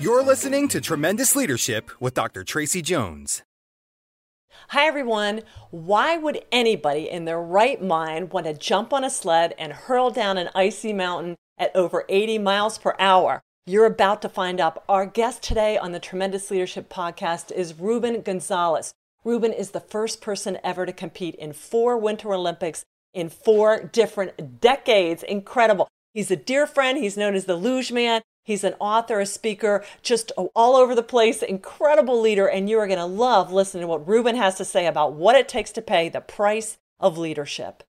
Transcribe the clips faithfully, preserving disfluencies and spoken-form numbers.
You're listening to Tremendous Leadership with Doctor Tracy Jones. Hi, everyone. Why would anybody in their right mind want to jump on a sled and hurl down an icy mountain at over eighty miles per hour? You're about to find out. Our guest today on the Tremendous Leadership podcast is Ruben Gonzalez. Ruben is the first person ever to compete in four Winter Olympics in four different decades. Incredible. He's a dear friend. He's known as the Luge Man. He's an author, a speaker, just all over the place, incredible leader. And you are going to love listening to what Ruben has to say about what it takes to pay the price of leadership.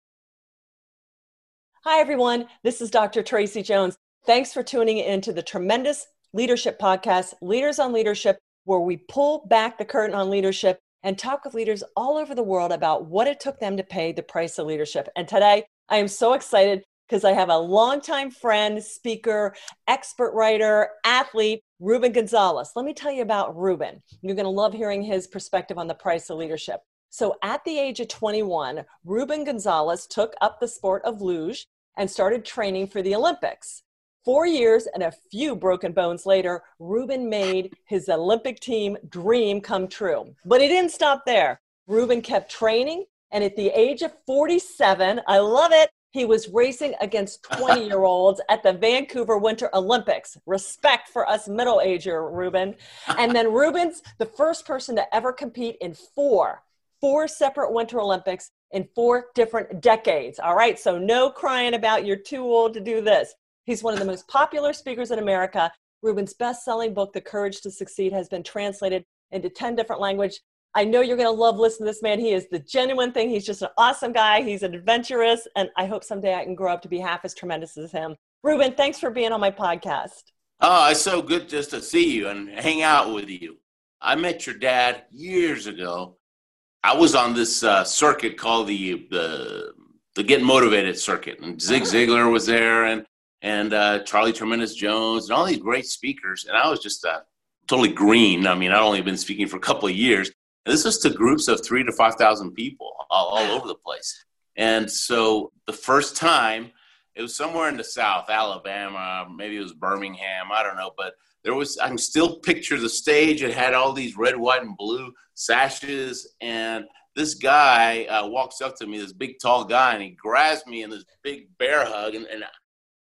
Hi, everyone. This is Doctor Tracy Jones. Thanks for tuning in to the Tremendous Leadership Podcast, Leaders on Leadership, where we pull back the curtain on leadership and talk with leaders all over the world about what it took them to pay the price of leadership. And today, I am so excited because I have a longtime friend, speaker, expert writer, athlete, Ruben Gonzalez. Let me tell you about Ruben. You're going to love hearing his perspective on the price of leadership. So at the age of twenty-one, Ruben Gonzalez took up the sport of luge and started training for the Olympics. Four years and a few broken bones later, Ruben made his Olympic team dream come true. But he didn't stop there. Ruben kept training, and at the age of forty-seven, I love it, he was racing against twenty-year-olds at the Vancouver Winter Olympics. Respect for us middle-ager, Ruben. And then Ruben's the first person to ever compete in four, four separate Winter Olympics in four different decades. All right, so no crying about you're too old to do this. He's one of the most popular speakers in America. Ruben's best-selling book, The Courage to Succeed, has been translated into ten different languages. I know you're going to love listening to this man. He is the genuine thing. He's just an awesome guy. He's adventurous, and I hope someday I can grow up to be half as tremendous as him. Ruben, thanks for being on my podcast. Oh, it's so good just to see you and hang out with you. I met your dad years ago. I was on this uh, circuit called the, the the Get Motivated circuit, and Zig Ziglar was there, and and uh, Charlie Tremendous Jones, and all these great speakers. And I was just uh, totally green. I mean, I'd only been speaking for a couple of years. And this was to groups of three to five thousand people all, all over the place. And so the first time, it was somewhere in the South, Alabama, maybe it was Birmingham, I don't know. But there was, I can still picture the stage. It had all these red, white, and blue sashes. And this guy uh, walks up to me, this big, tall guy, and he grabs me in this big bear hug. And, and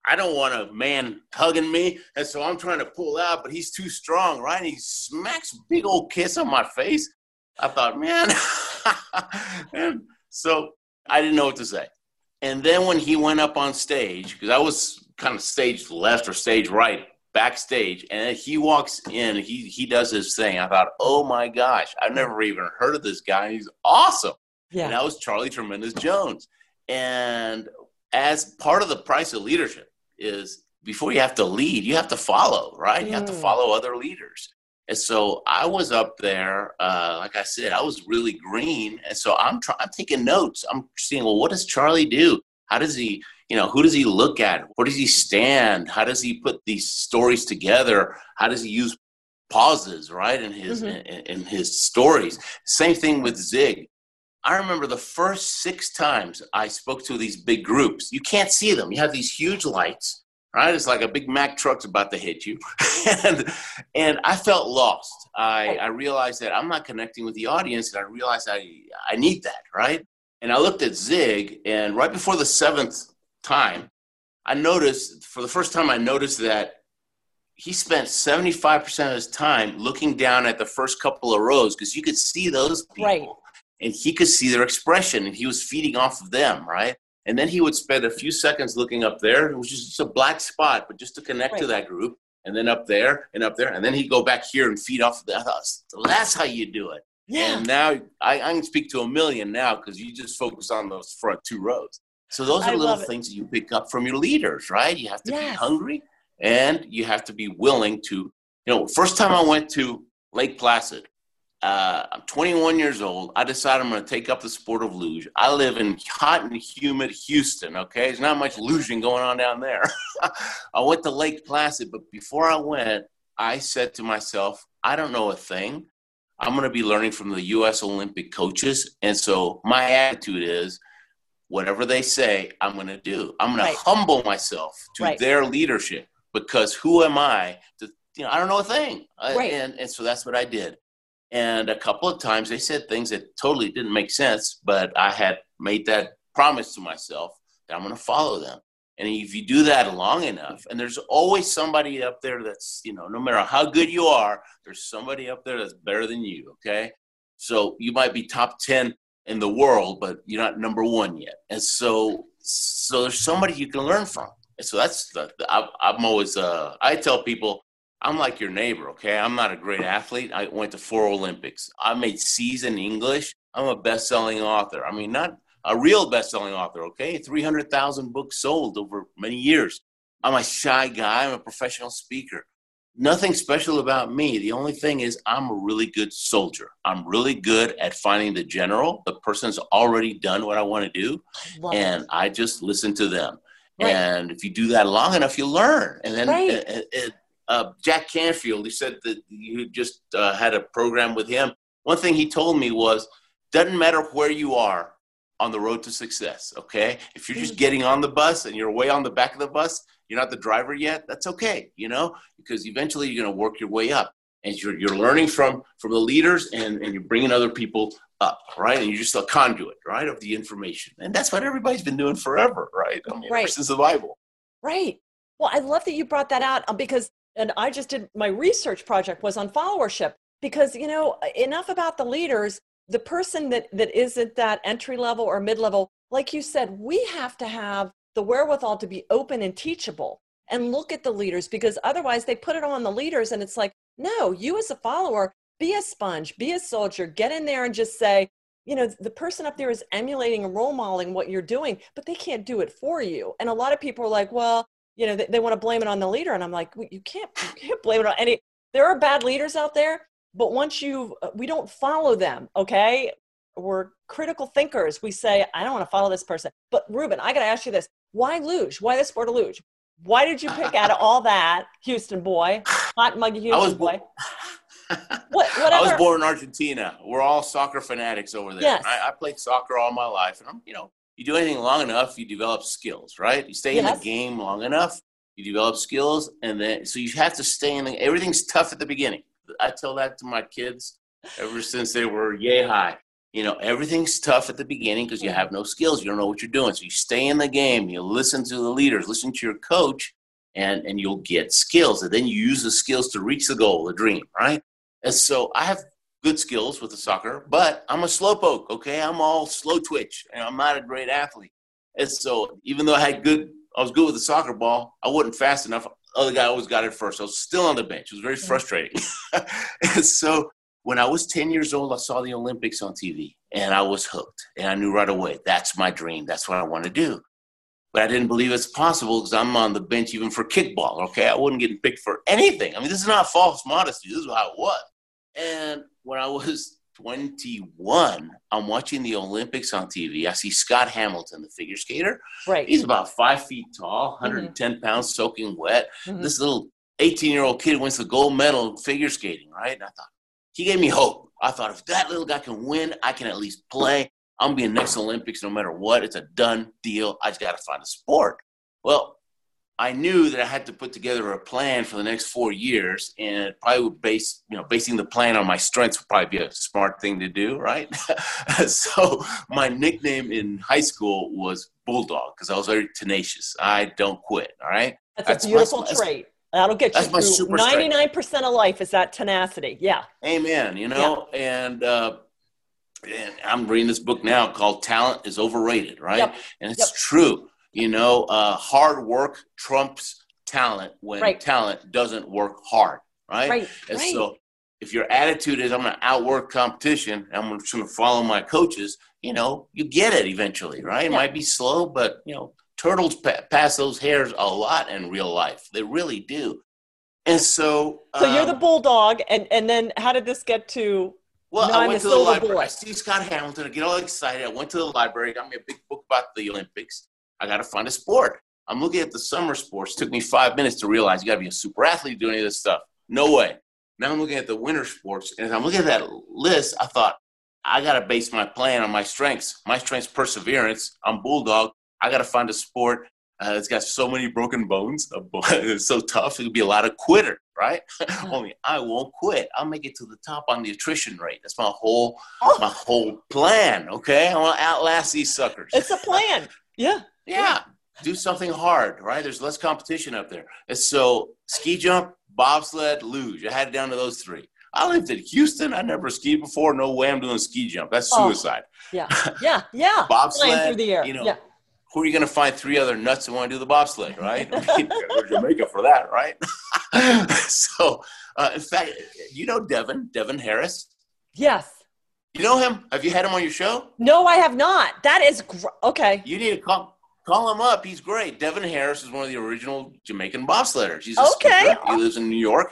I don't want a man hugging me, and so I'm trying to pull out, but he's too strong, right? And he smacks a big old kiss on my face. I thought, man. And so I didn't know what to say. And then when he went up on stage, because I was kind of stage left or stage right, backstage, and he walks in, he he does his thing. I thought, oh, my gosh, I've never even heard of this guy. He's awesome. Yeah. And that was Charlie Tremendous Jones. And as part of the price of leadership, is before you have to lead, you have to follow, right? Mm. You have to follow other leaders. And so I was up there, uh, like I said, I was really green. And so I'm trying, I'm taking notes. I'm seeing, well, what does Charlie do? How does he, you know, who does he look at? Where does he stand? How does he put these stories together? How does he use pauses, right? In his, mm-hmm. in, in his stories. Same thing with Zig. I remember the first six times I spoke to these big groups. You can't see them. You have these huge lights, right? It's like a Big Mac truck's about to hit you. and and I felt lost. I, I realized that I'm not connecting with the audience, and I realized I, I need that, right? And I looked at Zig, and right before the seventh time, I noticed, for the first time, I noticed that he spent seventy-five percent of his time looking down at the first couple of rows, because you could see those people. Right. And he could see their expression, and he was feeding off of them, right? And then he would spend a few seconds looking up there, which is just a black spot, but just to connect right. to that group, and then up there, and up there, and then he'd go back here and feed off of that. So that's how you do it. Yeah. And now I, I can speak to a million now, because you just focus on those front two rows. So those are I little things that you pick up from your leaders, right? You have to yes. be hungry, and you have to be willing to, you know, first time I went to Lake Placid, Uh, I'm twenty-one years old. I decided I'm going to take up the sport of luge. I live in hot and humid Houston, okay? There's not much luging going on down there. I went to Lake Placid, but before I went, I said to myself, I don't know a thing. I'm going to be learning from the U S Olympic coaches. And so my attitude is, whatever they say, I'm going to do. I'm going right. to humble myself to right. their leadership, because who am I to you know, I don't know a thing. Right. And, and so that's what I did. And a couple of times they said things that totally didn't make sense, but I had made that promise to myself that I'm going to follow them. And if you do that long enough, and there's always somebody up there that's, you know, no matter how good you are, there's somebody up there that's better than you, okay? So you might be top ten in the world, but you're not number one yet. And so so there's somebody you can learn from. And so that's, the, the, I, I'm always, uh, I tell people, I'm like your neighbor, okay? I'm not a great athlete. I went to four Olympics. I made C's in English. I'm a best-selling author. I mean, not a real best-selling author, okay? three hundred thousand books sold over many years. I'm a shy guy. I'm a professional speaker. Nothing special about me. The only thing is I'm a really good soldier. I'm really good at finding the general, the person's already done what I want to do, wow. and I just listen to them. Right. And if you do that long enough, you learn. And then right. it, it, uh, Jack Canfield, he said that you just uh, had a program with him. One thing he told me was, doesn't matter where you are, on the road to success, okay? If you're just getting on the bus and you're way on the back of the bus, you're not the driver yet, that's okay, you know? Because eventually you're gonna work your way up and you're, you're learning from, from the leaders and, and you're bringing other people up, right? And you're just a conduit, right, of the information. And that's what everybody's been doing forever, right? I mean, right. Since the Bible. Right. Well, I love that you brought that out because, and I just did, my research project was on followership because, you know, enough about the leaders. The person that, that isn't that entry level or mid-level, like you said, we have to have the wherewithal to be open and teachable and look at the leaders because otherwise they put it on the leaders and it's like, no, you as a follower, be a sponge, be a soldier, get in there and just say, you know, the person up there is emulating and role modeling what you're doing, but they can't do it for you. And a lot of people are like, well, you know, they, they want to blame it on the leader. And I'm like, well, you can't, you can't blame it on any, there are bad leaders out there. But once you, we don't follow them, okay? We're critical thinkers. We say, I don't want to follow this person. But Ruben, I got to ask you this. Why luge? Why the sport of luge? Why did you pick out of all that, Houston boy, hot muggy Houston I was boy? What, I was born in Argentina. We're all soccer fanatics over there. Yes. I, I played soccer all my life. And, I'm, you know, you do anything long enough, you develop skills, right? You stay yes. in the game long enough, you develop skills. And then, so you have to stay in the, everything's tough at the beginning. I tell that to my kids ever since they were yay high. You know, everything's tough at the beginning because you have no skills. You don't know what you're doing. So you stay in the game. You listen to the leaders, listen to your coach, and, and you'll get skills. And then you use the skills to reach the goal, the dream, right? And so I have good skills with the soccer, but I'm a slowpoke, okay? I'm all slow twitch, and I'm not a great athlete. And so even though I had good, I was good with the soccer ball, I wasn't fast enough. Other guy always got it first. I was still on the bench. It was very frustrating. And so when I was ten years old, I saw the Olympics on T V and I was hooked. And I knew right away, that's my dream. That's what I want to do. But I didn't believe it's possible because I'm on the bench even for kickball. Okay. I wasn't getting picked for anything. I mean, this is not false modesty. This is how it was. And when I was twenty-one, I'm watching the Olympics on T V. I see Scott Hamilton, the figure skater. Right. He's about five feet tall, one hundred ten mm-hmm. pounds, soaking wet. Mm-hmm. This little eighteen-year-old kid wins the gold medal in figure skating, right? And I thought, he gave me hope. I thought, if that little guy can win, I can at least play. I'm going to be in the next Olympics no matter what. It's a done deal. I just got to find a sport. Well, I knew that I had to put together a plan for the next four years and it probably would base, you know, basing the plan on my strengths would probably be a smart thing to do. Right. So my nickname in high school was Bulldog because I was very tenacious. I don't quit. All right. That's, that's a beautiful my, trait. That'll get you through ninety-nine percent of life is that tenacity. Yeah. Amen. You know, yeah. and, uh, and I'm reading this book now called Talent is Overrated. Right. Yep. And it's yep. true. You know, uh, hard work trumps talent when right. talent doesn't work hard, right? right. And right. so if your attitude is, I'm going to outwork competition, I'm going to follow my coaches, you know, you get it eventually, right? It yeah. might be slow, but, you know, turtles pa- pass those hairs a lot in real life. They really do. And so... So um, you're the Bulldog, and, and then how did this get to... Well, no, I went to the library. Boy. I see Scott Hamilton. I get all excited. I went to the library. I got me a big book about the Olympics. I got to find a sport. I'm looking at the summer sports. It took me five minutes to realize you got to be a super athlete to do any of this stuff. No way. Now I'm looking at the winter sports. And as I'm looking at that list, I thought, I got to base my plan on my strengths. My strengths, perseverance. I'm Bulldog. I got to find a sport Uh, it's got so many broken bones. It's so tough. It'll be a lot of quitter, right? Yeah. Only I won't quit. I'll make it to the top on the attrition rate. That's my whole, oh. my whole plan. Okay, I want to outlast these suckers. It's a plan. Yeah. yeah, yeah. Do something hard, right? There's less competition up there. And so ski jump, bobsled, luge. I had it down to those three. I lived in Houston. I never skied before. No way I'm doing ski jump. That's suicide. Oh, yeah, yeah, yeah. Bobsled through the air. You know, yeah. Who are you going to find three other nuts who want to do the bobsled, right? I mean, go to Jamaica for that, right? so, uh, in fact, you know Devin, Devin Harris? Yes. You know him? Have you had him on your show? No, I have not. That is gr- okay. You need to call call him up. He's great. Devin Harris is one of the original Jamaican bobsledders. He's a okay. Speaker. He lives in New York.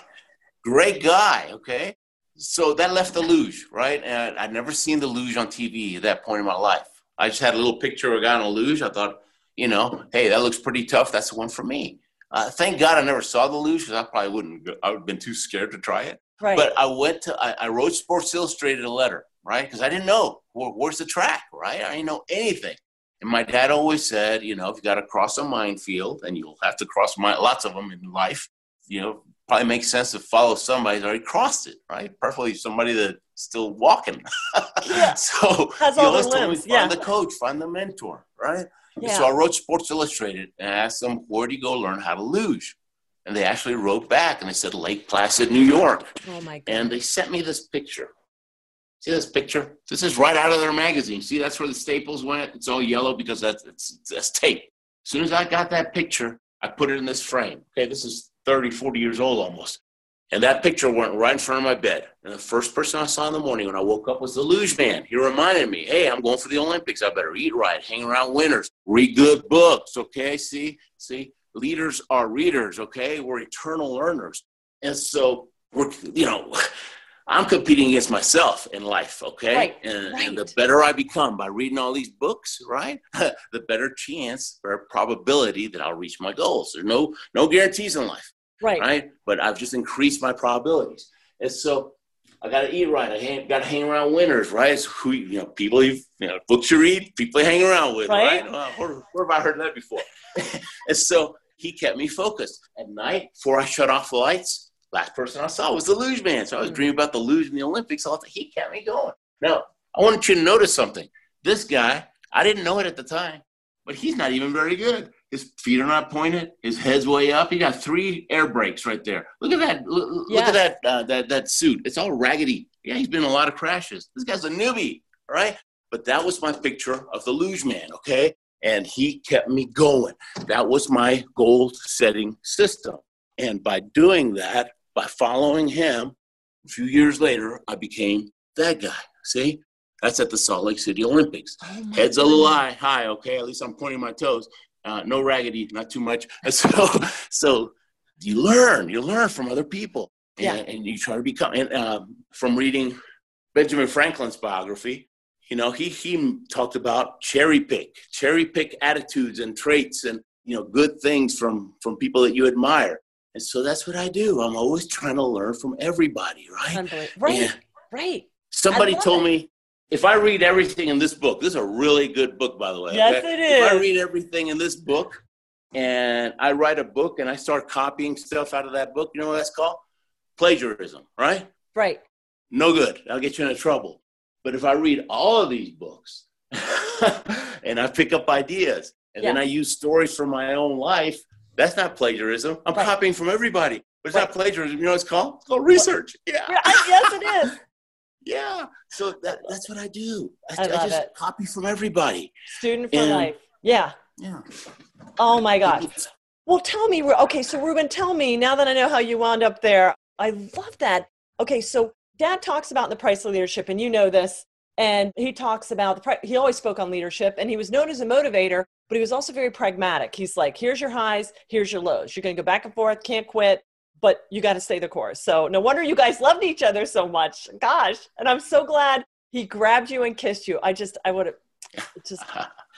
Great guy, okay? So that left the luge, right? And I'd never seen the luge on T V at that point in my life. I just had a little picture of a guy on a luge. I thought, you know, hey, that looks pretty tough. That's the one for me. Uh, thank God I never saw the luge because I probably wouldn't go. I would have been too scared to try it. Right. But I went to, I, I wrote Sports Illustrated a letter, right? Because I didn't know, where, where's the track, right? I didn't know anything. And my dad always said, you know, if you got to cross a minefield, and you'll have to cross mine, lots of them in life, you know, probably makes sense to follow somebody who's already crossed it, right? Preferably somebody that's still walking. Yeah. So has all the limbs. Find yeah. the coach, find the mentor, right? Yeah. So I wrote Sports Illustrated and I asked them, where do you go learn how to luge? And they actually wrote back and they said, Lake Placid, New York. Oh my God. And they sent me this picture. See this picture? This is right out of their magazine. See, that's where the staples went. It's all yellow because that's, that's, that's tape. As soon as I got that picture, I put it in this frame. Okay, this is thirty, forty years old almost. And that picture went right in front of my bed. And the first person I saw in the morning when I woke up was the luge man. He reminded me, hey, I'm going for the Olympics. I better eat right, hang around winners, read good books, okay? See, see, leaders are readers, okay? We're eternal learners. And so we're, you know, I'm competing against myself in life, okay? Right, and, right. and the better I become by reading all these books, right, the better chance or probability that I'll reach my goals. There's no no guarantees in life, right? right? But I've just increased my probabilities. And so I got to eat right. I got to hang around winners, right? It's who, you know, people, you know, books you read, people you hang around with, right? right? Well, where, where have I heard that before? And so he kept me focused. At night, before I shut off the lights, last person I saw was the luge man. So I was dreaming about the luge in the Olympics. So I thought, he kept me going. Now, I want you to notice something. This guy, I didn't know it at the time, but he's not even very good. His feet are not pointed. His head's way up. He got three air brakes right there. Look at that. Look yeah. at that, uh, that that suit. It's all raggedy. Yeah, he's been in a lot of crashes. This guy's a newbie, right? But that was my picture of the luge man, okay? And he kept me going. That was my goal-setting system. And by doing that, by following him, a few years later, I became that guy. See? That's at the Salt Lake City Olympics. Oh Head's a little high, high, okay? At least I'm pointing my toes. Uh, no raggedy, not too much. And so, so you learn. You learn from other people. And, yeah. and you try to become. And um, from reading Benjamin Franklin's biography, you know, he he talked about cherry pick, cherry pick attitudes and traits and, you know, good things from from people that you admire. And so that's what I do. I'm always trying to learn from everybody, right? Right, and right. Somebody told it. me, if I read everything in this book, this is a really good book, by the way. Yes, okay? It is. If I read everything in this book and I write a book and I start copying stuff out of that book, you know what that's called? Plagiarism, right? Right. No good. I'll get you into trouble. But if I read all of these books and I pick up ideas and yeah. then I use stories from my own life, that's not plagiarism. I'm right. copying from everybody. But it's right. not plagiarism. You know what it's called? It's called research. Yeah. yeah I, yes, it is. yeah. So that, that's what I do. I, I, love I just it. copy from everybody. Student for and, life. Yeah. Yeah. Oh, my gosh. Well, tell me. Okay, so Ruben, tell me, now that I know how you wound up there, I love that. Okay, so Dad talks about the price of leadership, and you know this. And he talks about, the pri- he always spoke on leadership, and he was known as a motivator, but he was also very pragmatic. He's like, here's your highs, here's your lows. You're going to go back and forth, can't quit, but you got to stay the course. So no wonder you guys loved each other so much. Gosh. And I'm so glad he grabbed you and kissed you. I just, I would have just,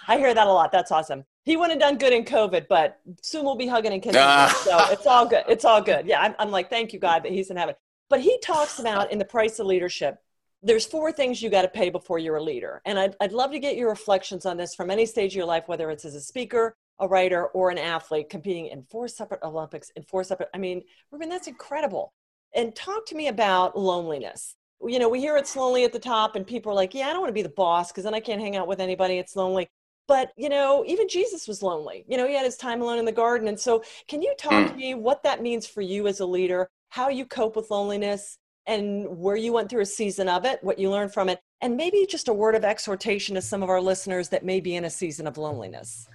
I hear that a lot. That's awesome. He wouldn't have done good in COVID, but soon we'll be hugging and kissing. So it's all good. It's all good. Yeah. I'm, I'm like, thank you, God, that he's in heaven. But he talks about in the price of leadership, there's four things you got to pay before you're a leader. And I'd, I'd love to get your reflections on this from any stage of your life, whether it's as a speaker, a writer or an athlete competing in four separate Olympics, in four separate, I mean, Ruben, that's incredible. And talk to me about loneliness. You know, we hear it's lonely at the top and people are like, yeah, I don't want to be the boss because then I can't hang out with anybody. It's lonely. But, you know, even Jesus was lonely. You know, he had his time alone in the garden. And so can you talk to me what that means for you as a leader, how you cope with loneliness and where you went through a season of it, what you learned from it, and maybe just a word of exhortation to some of our listeners that may be in a season of loneliness?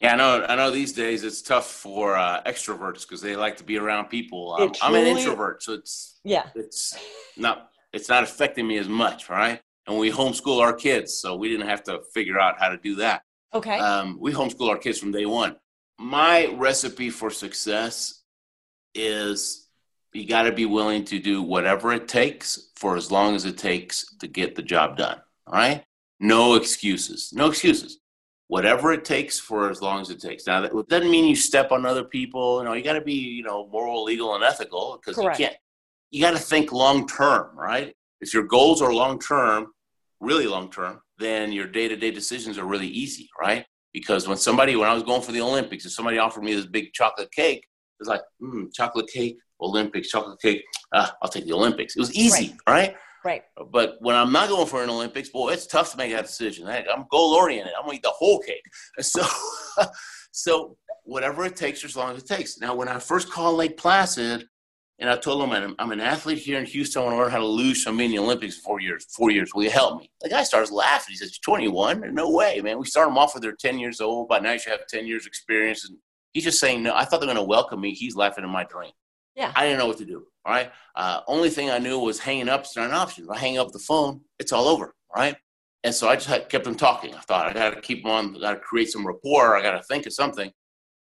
Yeah, I know. I know these days it's tough for uh, extroverts because they like to be around people. Um, I'm an introvert, so it's yeah, it's not it's not affecting me as much, right? And we homeschool our kids, so we didn't have to figure out how to do that. Okay. Um, we homeschool our kids from day one. My recipe for success is you got to be willing to do whatever it takes for as long as it takes to get the job done. All right. No excuses. No excuses. Whatever it takes for as long as it takes. Now, that doesn't mean you step on other people. You know, you got to be, you know, moral, legal, and ethical because you can't. You got to think long term, right? If your goals are long term, really long term, then your day-to-day decisions are really easy, right? Because when somebody, when I was going for the Olympics, if somebody offered me this big chocolate cake, it was like, hmm, chocolate cake, Olympics, chocolate cake. Ah, I'll take the Olympics. It was easy, right? right? Right. But when I'm not going for an Olympics, boy, it's tough to make that decision. I'm goal-oriented. I'm going to eat the whole cake. So, so whatever it takes, as long as it takes. Now, when I first called Lake Placid, and I told them, I'm, I'm an athlete here in Houston. I want to learn how to lose. So I'm in the Olympics in four years. Four years. Will you help me? The guy starts laughing. He says, you're twenty-one? No way, man. We start them off with they're ten years old. By now, you should have ten years experience. And he's just saying, no, I thought they were going to welcome me. He's laughing at my dream. Yeah. I didn't know what to do. All right. Uh, only thing I knew was hanging up is not an option. If I hang up the phone, it's all over. All right. And so I just had, kept them talking. I thought I got to keep them on. I got to create some rapport. I got to think of something.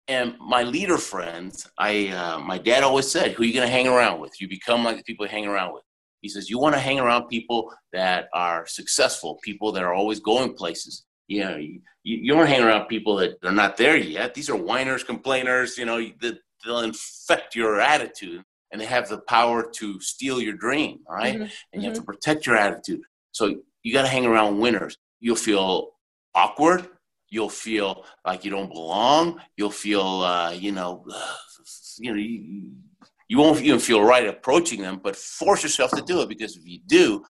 And my leader friends, I uh, my dad always said, who are you going to hang around with? You become like the people you hang around with. He says, you want to hang around people that are successful, people that are always going places. You know, you, you don't hang around people that are not there yet. These are whiners, complainers, you know, that they'll infect your attitude. And they have the power to steal your dream, all right? Mm-hmm. And you mm-hmm. have to protect your attitude. So you got to hang around winners. You'll feel awkward. You'll feel like you don't belong. You'll feel, uh, you know, uh, you know, you, you won't even feel right approaching them. But force yourself to do it because if you do,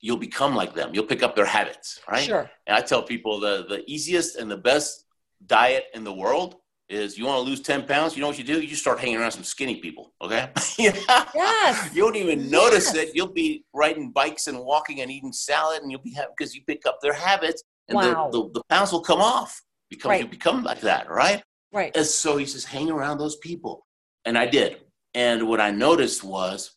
you'll become like them. You'll pick up their habits, right? Sure. And I tell people the the easiest and the best diet in the world is you want to lose ten pounds, you know what you do? You just start hanging around some skinny people, okay? yeah. Yes. You don't even notice yes. it. You'll be riding bikes and walking and eating salad, and you'll be happy because you pick up their habits, and wow. the, the, the pounds will come off. Become, right. You become like that, right? Right. And so he says, hang around those people. And I did. And what I noticed was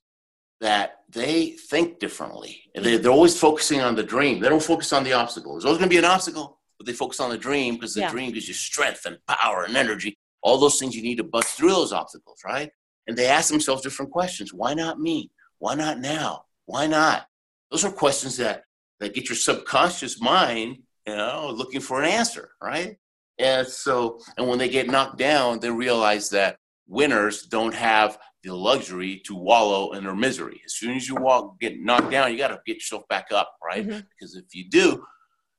that they think differently. They, they're always focusing on the dream. They don't focus on the obstacle. There's always going to be an obstacle. But they focus on the dream because the yeah. dream gives you strength and power and energy, all those things you need to bust through those obstacles, right? And they ask themselves different questions. Why not me? Why not now? Why not? Those are questions that, that get your subconscious mind, you know, looking for an answer, right? And so, and when they get knocked down, they realize that winners don't have the luxury to wallow in their misery. As soon as you walk, get knocked down, you got to get yourself back up, right? Mm-hmm. Because if you do,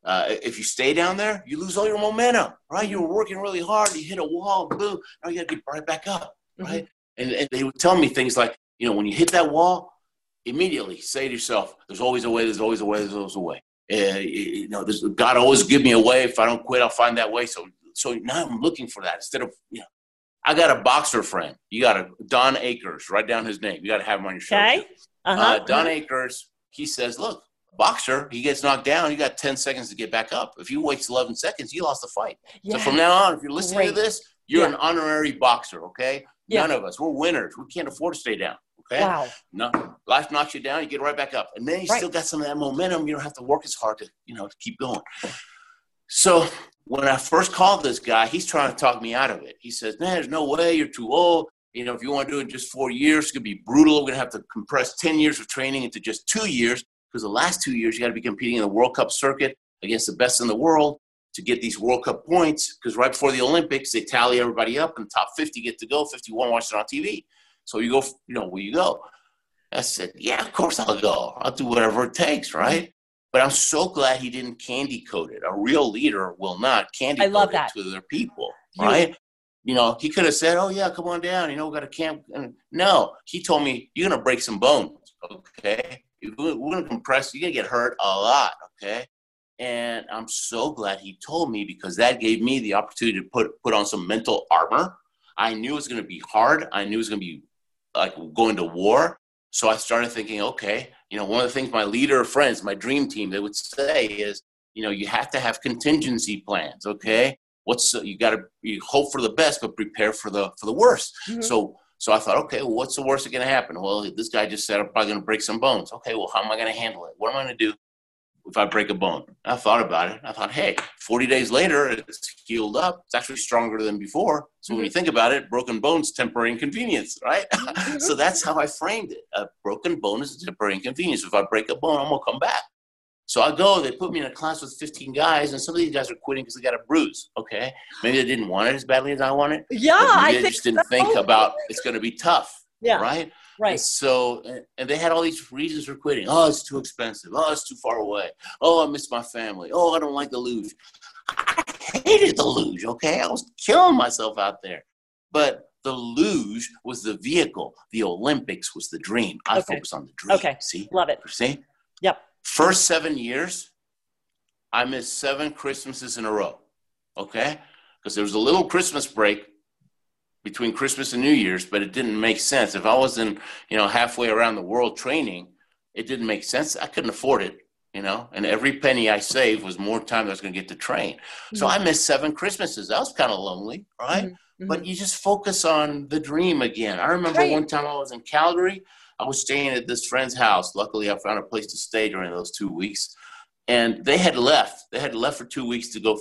Uh, if you stay down there, you lose all your momentum, right? You're working really hard. You hit a wall, boom. Now you got to get right back up, right? Mm-hmm. And, and they would tell me things like, you know, when you hit that wall, immediately say to yourself, there's always a way, there's always a way, there's always a way. Uh, you know, there's, God always give me a way. If I don't quit, I'll find that way. So so now I'm looking for that. Instead of, you know, I got a boxer friend. You got a Don Akers. Write down his name. You got to have him on your show. Okay. Uh-huh. Uh, Don Akers, he says, look, boxer, he gets knocked down, you got ten seconds to get back up. If you wait eleven seconds, you lost the fight. Yeah. So from now on, if you're listening Great. to this, you're yeah. an honorary boxer, okay? Yeah. None of us. We're winners. We can't afford to stay down, okay? Wow. No, life knocks you down, you get right back up. And then you right. still got some of that momentum. You don't have to work as hard to, you know, to keep going. So when I first called this guy, he's trying to talk me out of it. He says, man, there's no way. You're too old. You know, if you want to do it in just four years, it's going to be brutal. We're going to have to compress ten years of training into just two years. Because the last two years, you got to be competing in the World Cup circuit against the best in the world to get these World Cup points. Because right before the Olympics, they tally everybody up, and the top fifty get to go. fifty-one watch it on T V. So you go, you know, will you go? I said, yeah, of course I'll go. I'll do whatever it takes, right? But I'm so glad he didn't candy coat it. A real leader will not candy coat it to their people. right? You know, he could have said, oh, yeah, come on down. You know, we got a camp. And no, he told me, you're going to break some bones, okay? We're going to compress. You're going to get hurt a lot, okay? And I'm so glad he told me, because that gave me the opportunity to put, put on some mental armor. I knew it was going to be hard. I knew it was going to be like going to war. So I started thinking, okay, you know, one of the things my leader friends, my dream team, they would say is, you know, you have to have contingency plans, okay? What's you got to you hope for the best, but prepare for the for the worst. Mm-hmm. So so I thought, okay, well, what's the worst that's going to happen? Well, this guy just said I'm probably going to break some bones. Okay, well, how am I going to handle it? What am I going to do if I break a bone? I thought about it. I thought, hey, forty days later, it's healed up. It's actually stronger than before. So mm-hmm. when you think about it, broken bones, temporary inconvenience, right? Mm-hmm. So that's how I framed it. A broken bone is a temporary inconvenience. If I break a bone, I'm going to come back. So I go, they put me in a class with fifteen guys, and some of these guys are quitting because they got a bruise, okay? Maybe they didn't want it as badly as I want it. Yeah, I think they just didn't so. think about it's going to be tough, yeah. right? Right. And so, and they had all these reasons for quitting. Oh, it's too expensive. Oh, it's too far away. Oh, I miss my family. Oh, I don't like the luge. I hated the luge, okay? I was killing myself out there. But the luge was the vehicle. The Olympics was the dream. I okay. focused on the dream. Okay, see? Love it. See? Yep. First seven years, I missed seven Christmases in a row, okay? Because there was a little Christmas break between Christmas and New Year's, but it didn't make sense. If I wasn't, you know, halfway around the world training, it didn't make sense. I couldn't afford it, you know? And every penny I saved was more time I was going to get to train. Mm-hmm. So I missed seven Christmases. That was kind of lonely, right? Mm-hmm. But you just focus on the dream again. I remember right. one time I was in Calgary. I was staying at this friend's house. Luckily, I found a place to stay during those two weeks. And they had left. They had left for two weeks to go f-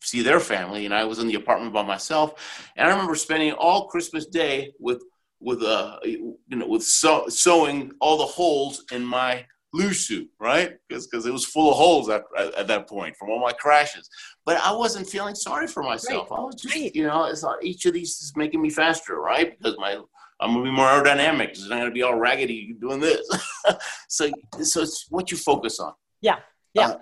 see their family. And I was in the apartment by myself. And I remember spending all Christmas Day with with uh, you know with sew- sewing all the holes in my luge suit, right? Because it was full of holes at, at, at that point from all my crashes. But I wasn't feeling sorry for myself. Right. I was just, right. you know, it's like each of these is making me faster, right? Because my I'm going to be more aerodynamic. It's not going to be all raggedy doing this. so, so it's what you focus on. Yeah. Yeah. Uh,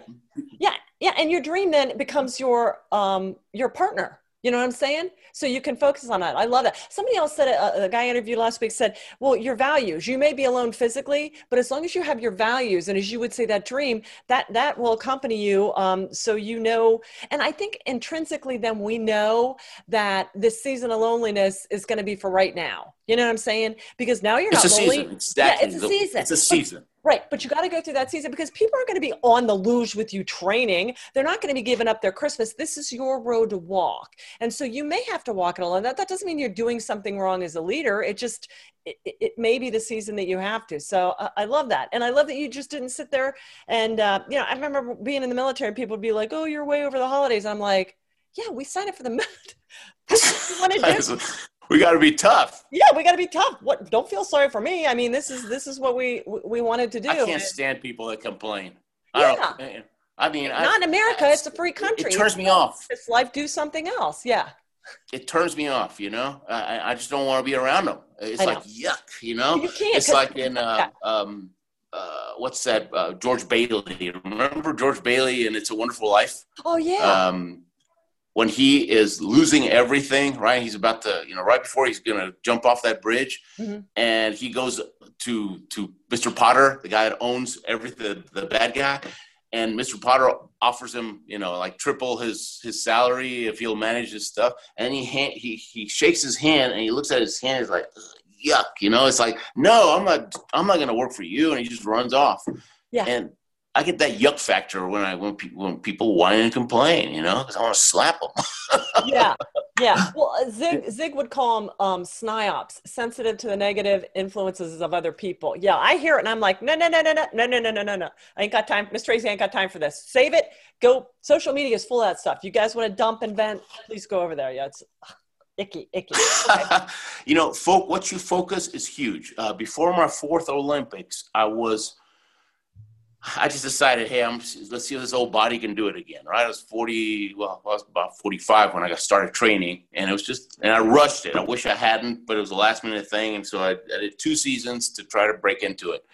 yeah. Yeah. And your dream then becomes your, um, your partner. You know what I'm saying? So you can focus on that. I love that. Somebody else said, a, a guy I interviewed last week said, well, your values, you may be alone physically, but as long as you have your values, and as you would say, that dream, that that will accompany you. Um, so you know, and I think intrinsically then we know that this season of loneliness is going to be for right now. You know what I'm saying? Because now you're it's not a lonely. Season. Exactly. Yeah, it's a season. It's a season. But, right. But you got to go through that season because people are going to be on the luge with you training. They're not going to be giving up their Christmas. This is your road to walk. And so you may have to walk it alone. That, that doesn't mean you're doing something wrong as a leader. It just, it, it may be the season that you have to. So uh, I love that. And I love that you just didn't sit there. And, uh, you know, I remember being in the military, people would be like, oh, you're way over the holidays. I'm like, yeah, we signed up for the military. That's what you want to do. We got to be tough. Yeah, we got to be tough. What? Don't feel sorry for me. I mean, this is this is what we we wanted to do. I can't stand people that complain. Yeah. I, don't, I mean, not I, in America. I, it's a free country. It, it turns me off. It's life. Do something else. Yeah. It turns me off. You know, I, I just don't want to be around them. It's like yuck. You know, you can't. It's like in uh, um uh what's that? Uh, George Bailey. Remember George Bailey and It's a Wonderful Life? Oh yeah. Um. When he is losing everything, right? He's about to, you know, right before he's going to jump off that bridge. Mm-hmm. And he goes to to Mister Potter, the guy that owns everything, the bad guy. And Mister Potter offers him, you know, like triple his his salary if he'll manage his stuff. And he ha- he he shakes his hand and he looks at his hand. He's like, yuck, you know? It's like, no, I'm not, I'm not going to work for you. And he just runs off. Yeah. And I get that yuck factor when I when, pe- when people whine and complain, you know, because I want to slap them. yeah, yeah. Well, Zig Zig would call them um, S N I O Ps, sensitive to the negative influences of other people. Yeah, I hear it and I'm like, no, no, no, no, no, no, no, no, no, no, no. I ain't got time. Miss Tracy, I ain't got time for this. Save it. Go. Social media is full of that stuff. You guys want to dump and vent? Please go over there. Yeah, it's icky, icky. Okay. you know, folk, what you focus is huge. Uh, before my fourth Olympics, I was. I just decided, hey, I'm, let's see if this old body can do it again, right? I was forty, well, I was about forty-five when I got started training, and it was just, and I rushed it. I wish I hadn't, but it was a last minute thing, and so I, I did two seasons to try to break into it.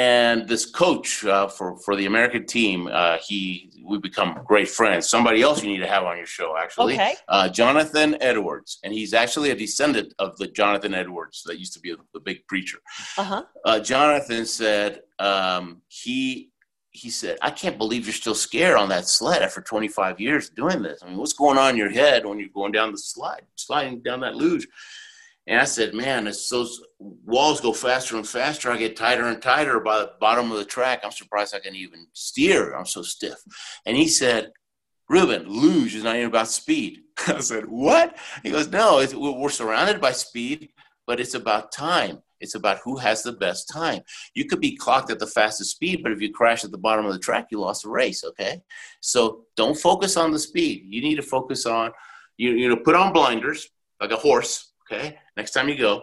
And this coach uh, for, for the American team, uh, he we become great friends. Somebody else you need to have on your show, actually. Okay. Uh, Jonathan Edwards. And he's actually a descendant of the Jonathan Edwards that used to be a, the big preacher. Uh-huh. Uh, Jonathan said, um, he, he said, I can't believe you're still scared on that sled after twenty-five years doing this. I mean, what's going on in your head when you're going down the slide, sliding down that luge? And I said, man, it's those walls go faster and faster. I get tighter and tighter by the bottom of the track. I'm surprised I can even steer. I'm so stiff. And he said, Ruben, luge is not even about speed. I said, what? He goes, no, it's, we're surrounded by speed, but it's about time. It's about who has the best time. You could be clocked at the fastest speed, but if you crash at the bottom of the track, you lost the race, okay? So don't focus on the speed. You need to focus on, you, you know, put on blinders like a horse. Okay. Next time you go,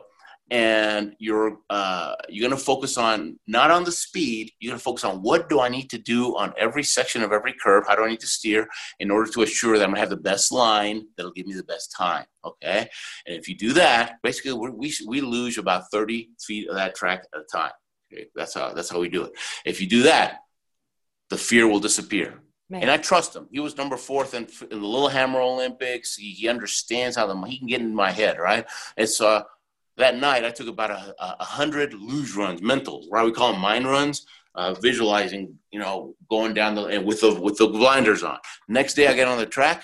and you're uh, you're going to focus on not on the speed. You're going to focus on what do I need to do on every section of every curve? How do I need to steer in order to assure that I'm going to have the best line that'll give me the best time? Okay. And if you do that, basically we're, we we lose about thirty feet of that track at a time. Okay? That's how that's how we do it. If you do that, the fear will disappear. Man. And I trust him. He was number fourth in, in the Lillehammer Olympics. He, he understands how the, he can get in my head, right? And so uh, that night, I took about a, a hundred luge runs, mental, right? We call them mind runs, uh, visualizing, you know, going down the and with the with the blinders on. Next day, I get on the track.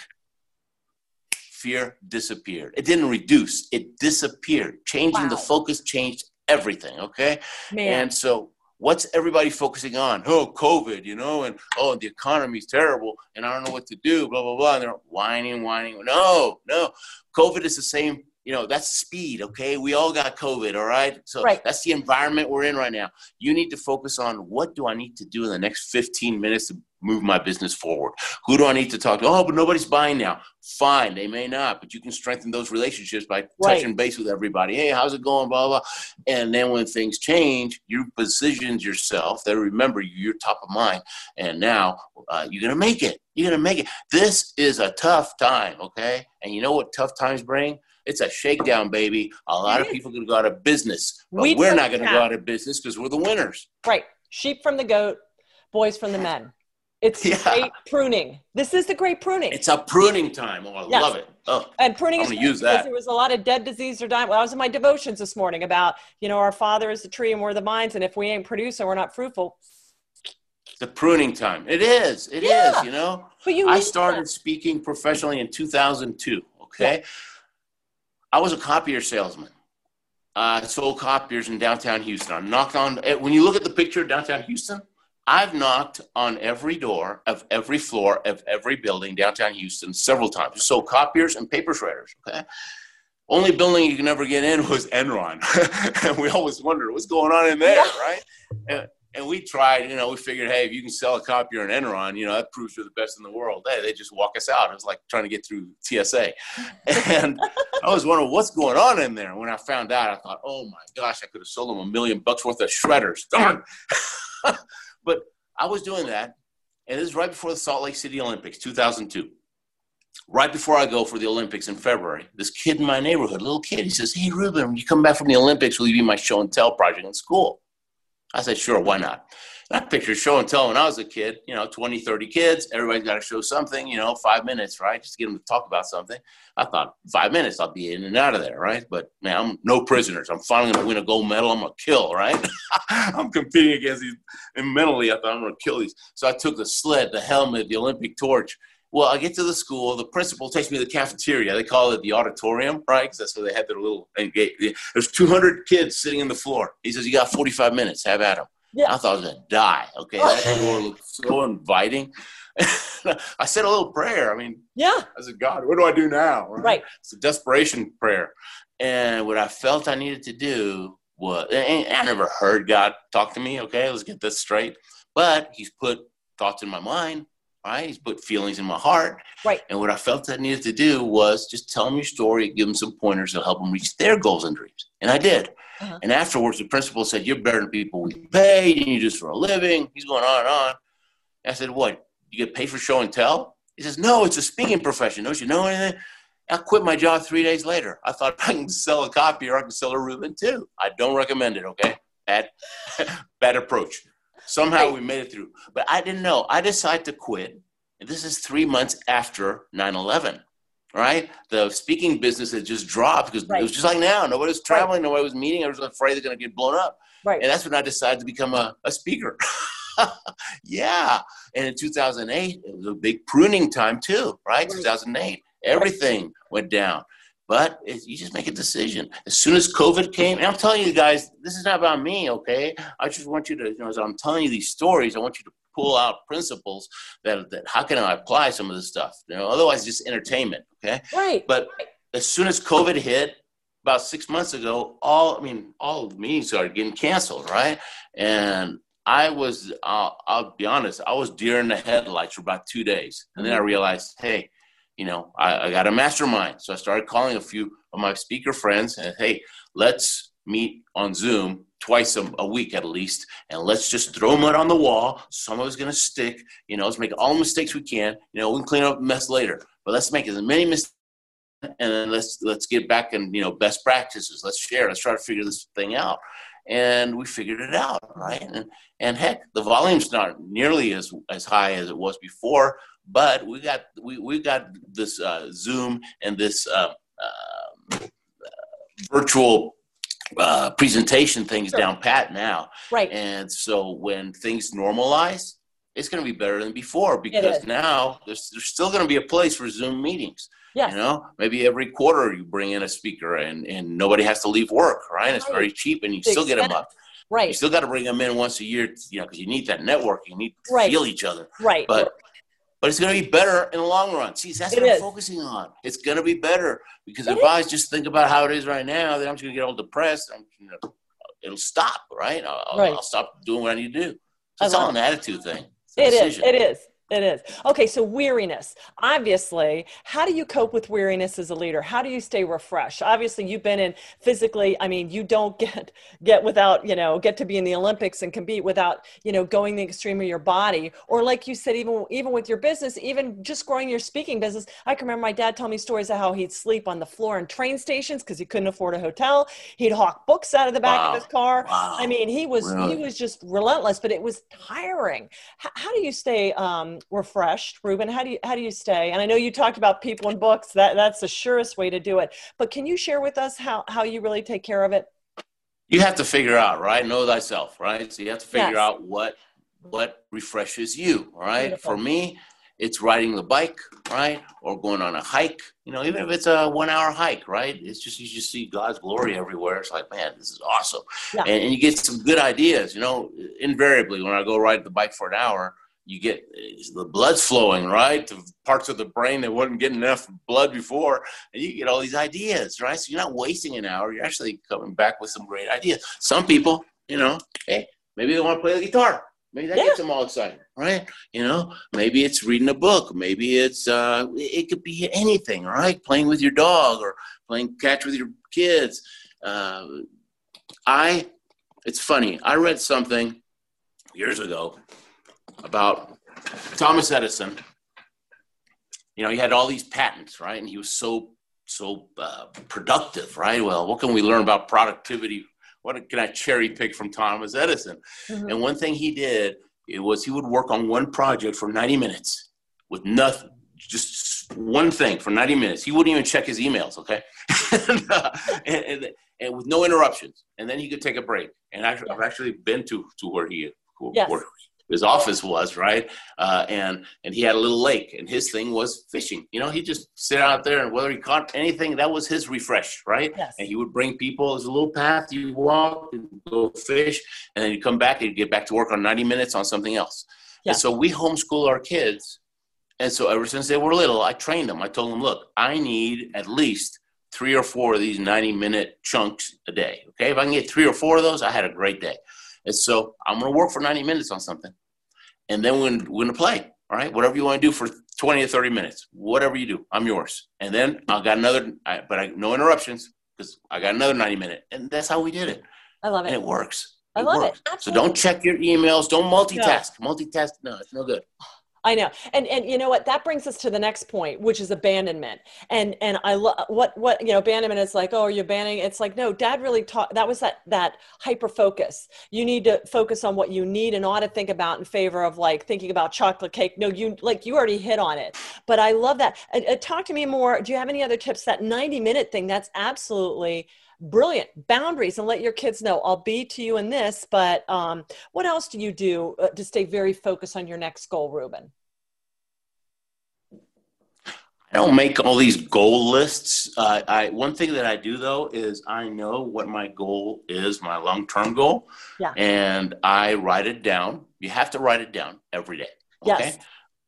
Fear disappeared. It didn't reduce. It disappeared. Changing wow. the focus changed everything. Okay, man. And so. What's everybody focusing on? Oh, COVID, you know, and oh, the economy's terrible, and I don't know what to do, blah, blah, blah. And they're whining, whining. No, no. COVID is the same, you know, that's speed, okay? We all got COVID, all right? So right. that's the environment we're in right now. You need to focus on what do I need to do in the next fifteen minutes to move my business forward? Who do I need to talk to? Oh, but nobody's buying now. Fine, they may not, but you can strengthen those relationships by right. touching base with everybody. Hey, how's it going, blah, blah, blah. And then when things change, you position yourself. They remember you're top of mind, and now uh, you're going to make it. You're going to make it. This is a tough time, okay? And you know what tough times bring? It's a shakedown, baby. A lot of people are going to go out of business, but we we're not going to go out of business because we're the winners. Right. Sheep from the goat, boys from the men. It's yeah. great pruning. This is the great pruning. It's a pruning time. Oh, I yes. love it. Oh, and pruning I'm is use that. There was a lot of dead disease or dying. Well, I was in my devotions this morning about, you know, our Father is the tree and we're the vines. And if we ain't producing, we're not fruitful. The pruning time. It is. It yeah. is, you know. But you I started that. speaking professionally in two thousand two, okay? Yeah. I was a copier salesman. I uh, sold copiers in downtown Houston. I knocked on, when you look at the picture of downtown Houston, I've knocked on every door of every floor of every building downtown Houston several times. I sold copiers and paper shredders, okay? Only building you could never get in was Enron. And we always wondered what's going on in there, right? And, and we tried, you know, we figured, hey, if you can sell a copier in Enron, you know, that proves you're the best in the world. Hey, they just walk us out. It was like trying to get through T S A. And I was wondering what's going on in there. When I found out, I thought, oh my gosh, I could have sold them a million bucks worth of shredders. Darn. But I was doing that. And this is right before the Salt Lake City Olympics, two thousand two. Right before I go for the Olympics in February, this kid in my neighborhood, little kid, he says, hey, Ruben, when you come back from the Olympics, will you be my show and tell project in school? I said, sure, why not? And I pictured show and tell when I was a kid, you know, twenty, thirty kids. Everybody's got to show something, you know, five minutes, right? Just to get them to talk about something. I thought five minutes, I'll be in and out of there, right? But man, I'm no prisoners. I'm finally going to win a gold medal. I'm going to kill, right? I'm competing against these. And mentally, I thought I'm going to kill these. So I took the sled, the helmet, the Olympic torch. Well, I get to the school. The principal takes me to the cafeteria. They call it the auditorium, right? Because that's where they had their little – there's two hundred kids sitting on the floor. He says, you got forty-five minutes. Have at them. Yeah. I thought I was going to die. Okay, that door looked so inviting. I said a little prayer. I mean, yeah. I said, God, what do I do now? Right. right. It's a desperation prayer. And what I felt I needed to do was – I never heard God talk to me. Okay, let's get this straight. But he's put thoughts in my mind. Right? He's put feelings in my heart. Right. And what I felt I needed to do was just tell them your story, give them some pointers that'll help them reach their goals and dreams. And I did. Uh-huh. And afterwards, the principal said, you're better than people we pay. You do this for a living. He's going on and on. And I said, what? You get paid for show and tell? He says, no, it's a speaking profession. Don't you know anything? I quit my job three days later. I thought I can sell a copy or I can sell a Ruben too. I don't recommend it, okay? bad, bad approach. Somehow we made it through. But I didn't know. I decided to quit. And this is three months after nine eleven, right? The speaking business had just dropped because right. it was just like now. Nobody was traveling. Right. Nobody was meeting. I was afraid they're going to get blown up. Right. And that's when I decided to become a, a speaker. Yeah. And in two thousand eight, it was a big pruning time too, right? right. two thousand eight, everything right. went down. But it, you just make a decision. As soon as COVID came, and I'm telling you guys, this is not about me, okay? I just want you to, you know, as I'm telling you these stories, I want you to pull out principles that, that how can I apply some of this stuff? You know, otherwise just entertainment, okay? Right. But as soon as COVID hit, about six months ago, all, I mean, all of the meetings started getting canceled, right? And I was, I'll, I'll be honest, I was deer in the headlights for about two days. And then I realized, hey, you know, I, I got a mastermind. So I started calling a few of my speaker friends and, hey, let's meet on Zoom twice a, a week at least. And let's just throw mud on the wall. Some of it's going to stick. You know, let's make all the mistakes we can. You know, we can clean up the mess later. But let's make as many mistakes. And then let's let's get back and, you know, best practices. Let's share. Let's try to figure this thing out. And we figured it out, right? And, and heck, the volume's not nearly as, as high as it was before, but we got we, we got this uh, Zoom and this uh, uh, virtual uh, presentation things sure. down pat now. Right. And so when things normalize, it's going to be better than before because now there's, there's still going to be a place for Zoom meetings. Yes. You know, maybe every quarter you bring in a speaker and, and nobody has to leave work, right? It's right. very cheap and you the still extent. Get them up. Right. You still got to bring them in once a year, you know, because you need that network. You need to right. feel each other. Right. But but it's going to be better in the long run. See, that's it what is. I'm focusing on. It's going to be better because it if is. I just think about how it is right now, then I'm just going to get all depressed. I'm, you know, it'll stop, right? I'll, right? I'll stop doing what I need to do. So it's all an attitude thing. It decision. Is. It is. It is. Okay. So weariness, obviously, how do you cope with weariness as a leader? How do you stay refreshed? Obviously you've been in physically, I mean, you don't get, get without, you know, get to be in the Olympics and compete without, you know, going the extreme of your body. Or like you said, even, even with your business, even just growing your speaking business. I can remember my dad telling me stories of how he'd sleep on the floor in train stations because he couldn't afford a hotel. He'd hawk books out of the back wow. of his car. Wow. I mean, he was, really? he was just relentless, but it was tiring. H- how do you stay, um, refreshed, Ruben? How do you how do you stay? And I know you talked about people and books. That that's the surest way to do it. But can you share with us how how you really take care of it? You have to figure out, right? Know thyself, right? So you have to figure yes. out what what refreshes you, right? Beautiful. For me, it's riding the bike, right, or going on a hike. You know, even if it's a one-hour hike, right? It's just you just see God's glory everywhere. It's like, man, this is awesome, yeah. and, and you get some good ideas. You know, invariably when I go ride the bike for an hour. You get the blood flowing, right, to parts of the brain that wasn't getting enough blood before, and you get all these ideas, right? So you're not wasting an hour. You're actually coming back with some great ideas. Some people, you know, hey, maybe they want to play the guitar. Maybe that yeah. gets them all excited, right? You know, maybe it's reading a book. Maybe it's, uh, it could be anything, right? Playing with your dog or playing catch with your kids. Uh, I, it's funny. I read something years ago about Thomas Edison. You know, he had all these patents, right? And he was so, so uh, productive, right? Well, what can we learn about productivity? What can I cherry pick from Thomas Edison? Mm-hmm. And one thing he did, it was he would work on one project for ninety minutes with nothing, just one thing for ninety minutes. He wouldn't even check his emails, okay? and, uh, and, and, and with no interruptions. And then he could take a break. And I, I've actually been to, to where he is. Yes. Where, his office was, right? Uh, and and he had a little lake, and his thing was fishing. You know, he just sit out there, and whether he caught anything, that was his refresh, right? Yes. And he would bring people, as a little path, you walk, you go fish, and then you come back, and you get back to work on ninety minutes on something else. Yeah. And so we homeschool our kids, and so ever since they were little, I trained them. I told them, look, I need at least three or four of these ninety-minute chunks a day, okay? If I can get three or four of those, I had a great day. And so I'm going to work for ninety minutes on something. And then we're going to play, all right? Whatever you want to do for twenty or thirty minutes, whatever you do, I'm yours. And then I got another, I, but I, no interruptions because I got another ninety minute. And that's how we did it. I love it. And it works. I it love works. It. Absolutely. So don't check your emails. Don't multitask. No. Multitask, no, it's no good. I know. And, and you know what, that brings us to the next point, which is abandonment. And, and I love what, what, you know, abandonment is like, oh, are you abandoning? It's like, no, Dad really taught, that was that, that hyper-focus. You need to focus on what you need and ought to think about in favor of like thinking about chocolate cake. No, you like, you already hit on it, but I love that. And, and talk to me more. Do you have any other tips? That ninety minute thing, that's absolutely brilliant. Boundaries, and let your kids know, I'll be to you in this, but um, what else do you do to stay very focused on your next goal, Ruben? I don't make all these goal lists. Uh, I, one thing that I do though, is I know what my goal is, my long-term goal, yeah. and I write it down. You have to write it down every day. Okay? Yes.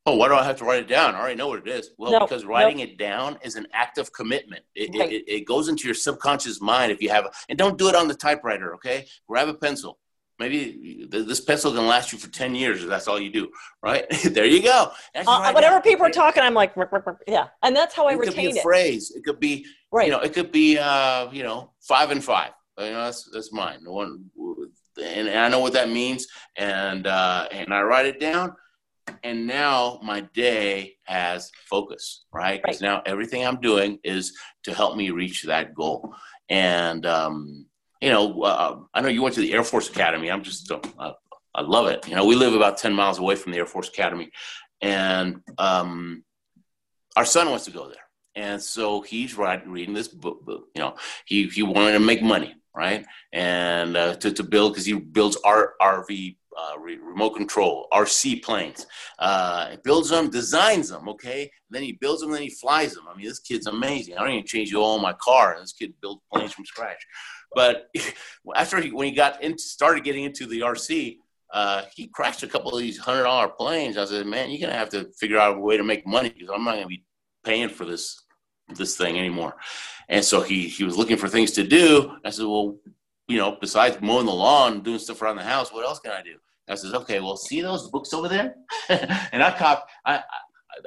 Oh, why do I have to write it down? I already know what it is. Well, no, because writing no. it down is an act of commitment. It, right. it, it goes into your subconscious mind if you have a, and don't do it on the typewriter, okay? Grab a pencil. Maybe this pencil can last you for ten years if that's all you do, right? There you go. Uh, whenever people are talking, I'm like, rip, rip, rip. Yeah. And that's how I retain it. It could be a phrase. It could be, right. you know, it could be, uh, you know, five and five. You know, that's, that's mine. One, and, and I know what that means. And, uh, and I write it down. And now my day has focus, right? Because right. now everything I'm doing is to help me reach that goal. And, um, you know, uh, I know you went to the Air Force Academy. I'm just, uh, I love it. You know, we live about ten miles away from the Air Force Academy. And um, our son wants to go there. And so he's right, reading this book, book. You know, he, he wanted to make money, right? And uh, to, to build, because he builds our R V Uh, re remote control, R C planes. Uh, he builds them, designs them, okay? And then he builds them, then he flies them. I mean, this kid's amazing. I don't even change the oil in my car. This kid built planes from scratch. But after he, when he got in, started getting into the R C, uh, he crashed a couple of these hundred dollar planes. I said, man, you're going to have to figure out a way to make money because I'm not going to be paying for this this thing anymore. And so he, he was looking for things to do. I said, well, you know, besides mowing the lawn and doing stuff around the house, what else can I do? I says, okay, well, see those books over there? And I cop, I, I,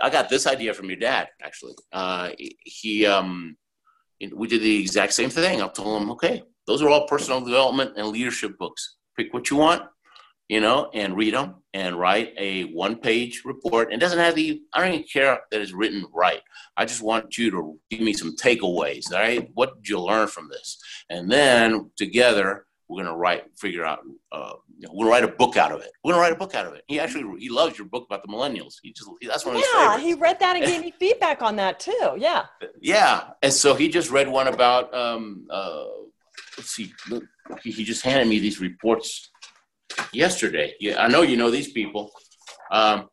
I got this idea from your dad, actually. Uh, he, um, we did the exact same thing. I told him, okay, those are all personal development and leadership books. Pick what you want, you know, and read them and write a one-page report. It doesn't have the, I don't even care that it's written right. I just want you to give me some takeaways, all right? What did you learn from this? And then together, we're going to write, figure out, uh, you know, we'll write a book out of it. We're going to write a book out of it. He actually, he loves your book about the millennials. He just, he, that's one of his favorites. Yeah, he read that and gave me feedback on that too. Yeah. Yeah. And so he just read one about, um, uh, let's see, look, he, he just handed me these reports yesterday. Yeah, I know you know these people. Um,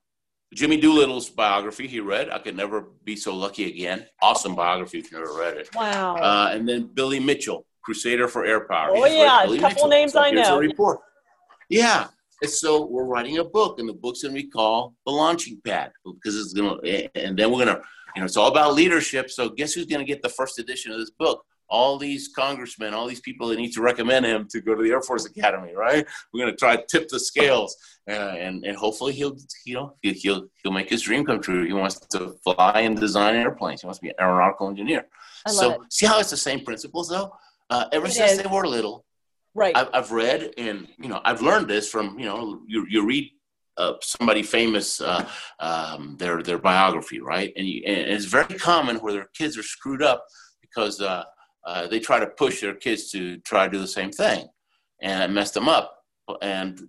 Jimmy Doolittle's biography he read, I Could Never Be So Lucky Again. Awesome biography if you've never read it. Wow. Uh, and then Billy Mitchell, Crusader for Air Power. Oh, yeah, a couple names I know. Report. Yeah, and so we're writing a book, and the book's going to be called The Launching Pad, because it's going to, and then we're going to, you know, it's all about leadership, so guess who's going to get the first edition of this book? All these congressmen, all these people that need to recommend him to go to the Air Force Academy, right? We're going to try to tip the scales, uh, and, and hopefully he'll, you know, he'll, he'll make his dream come true. He wants to fly and design airplanes. He wants to be an aeronautical engineer. I love it. So see how it's the same principles, though? Uh, ever it since is. they were little, right? I've, I've read and, you know, I've learned this from, you know, you, you read uh, somebody famous, uh, um, their, their biography, right? And, you, and it's very common where their kids are screwed up because uh, uh, they try to push their kids to try to do the same thing and it messed them up. And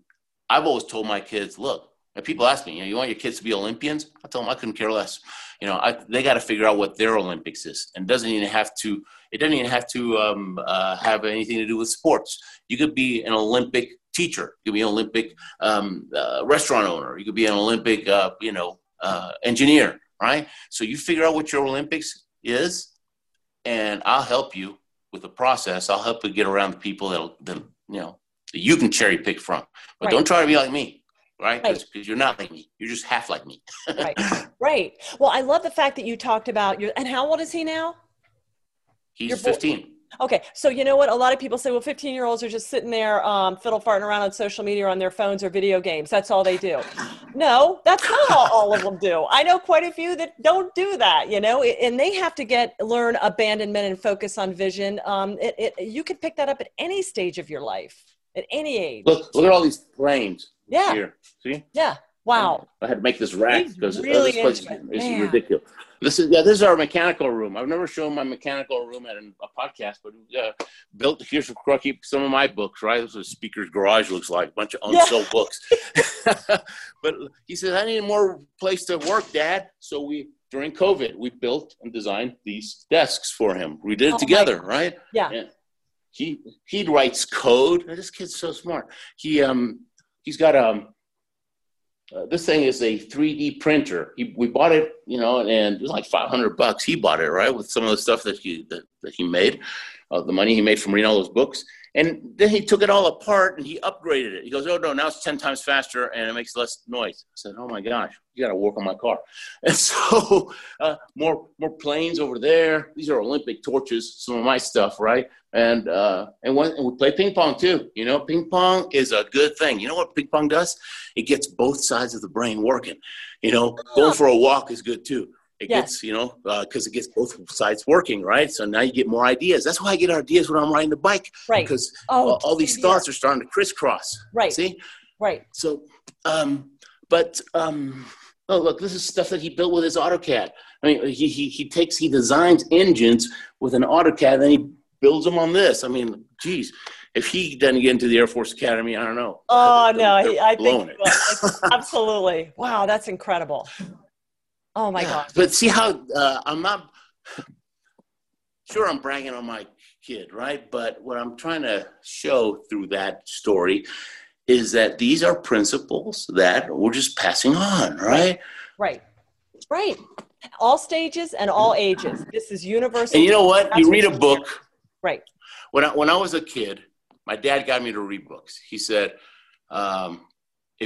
I've always told my kids, look, and people ask me, you know, you want your kids to be Olympians? I tell them I couldn't care less. You know, I, they got to figure out what their Olympics is, and doesn't even have to. It doesn't even have to um, uh, have anything to do with sports. You could be an Olympic teacher. You could be an Olympic um, uh, restaurant owner. You could be an Olympic, uh, you know, uh, engineer, right? So you figure out what your Olympics is, and I'll help you with the process. I'll help you get around the people that'll, that you know that you can cherry pick from. But right. don't try to be like me. Right? Because right. you're not like me. You're just half like me. Right. Right. Well, I love the fact that you talked about your, and how old is he now? He's your fifteen. Okay. So you know what? A lot of people say, well, fifteen year olds are just sitting there um, fiddle farting around on social media or on their phones or video games. That's all they do. No, that's not all, all of them do. I know quite a few that don't do that, you know, and they have to get, learn abandonment and focus on vision. Um, it, it, you can pick that up at any stage of your life, at any age. Look, look at all these planes. Yeah. Here. See? Yeah. Wow. I had to make this rack because really oh, this place is, is ridiculous. This is, yeah, this is our mechanical room. I've never shown my mechanical room at a, a podcast, but uh, built, here's some of my books, right? This is what Speaker's Garage looks like, a bunch of unsold yeah. books. But he says, I need more place to work, Dad. So we, during COVID, we built and designed these desks for him. We did it oh, together, my. right? Yeah. And he he writes code. Oh, this kid's so smart. He, um, he's got a... Um, Uh, this thing is a three D printer. He, we bought it, you know, and it was like five hundred bucks. He bought it, right, with some of the stuff that he that, that he made, uh, the money he made from reading all those books. And then he took it all apart and he upgraded it. He goes, oh, no, now it's ten times faster and it makes less noise. I said, oh, my gosh, you got to work on my car. And so uh, more more planes over there. These are Olympic torches, some of my stuff, right? And uh, and, when, and we play ping pong, too. You know, ping pong is a good thing. You know what ping pong does? It gets both sides of the brain working. You know, going for a walk is good, too. It yes. gets, you know, because uh, it gets both sides working, right? So now you get more ideas. That's why I get ideas when I'm riding the bike. Right. Because oh, uh, all these thoughts are starting to crisscross. Right. See? Right. So, um, but, um, oh, look, this is stuff that he built with his AutoCAD. I mean, he he he takes, he designs engines with an AutoCAD, and he builds them on this. I mean, geez. If he doesn't get into the Air Force Academy, I don't know. Oh, they're, no. They're I think it. Absolutely. Wow, that's incredible. Oh my yeah, God. But see how uh, I'm not, sure I'm bragging on my kid, right? But what I'm trying to show through that story is that these are principles that we're just passing on, right? Right, right. All stages and all ages. This is universal. And you know what? You read a book. Right. When I, when I was a kid, my dad got me to read books. He said, um,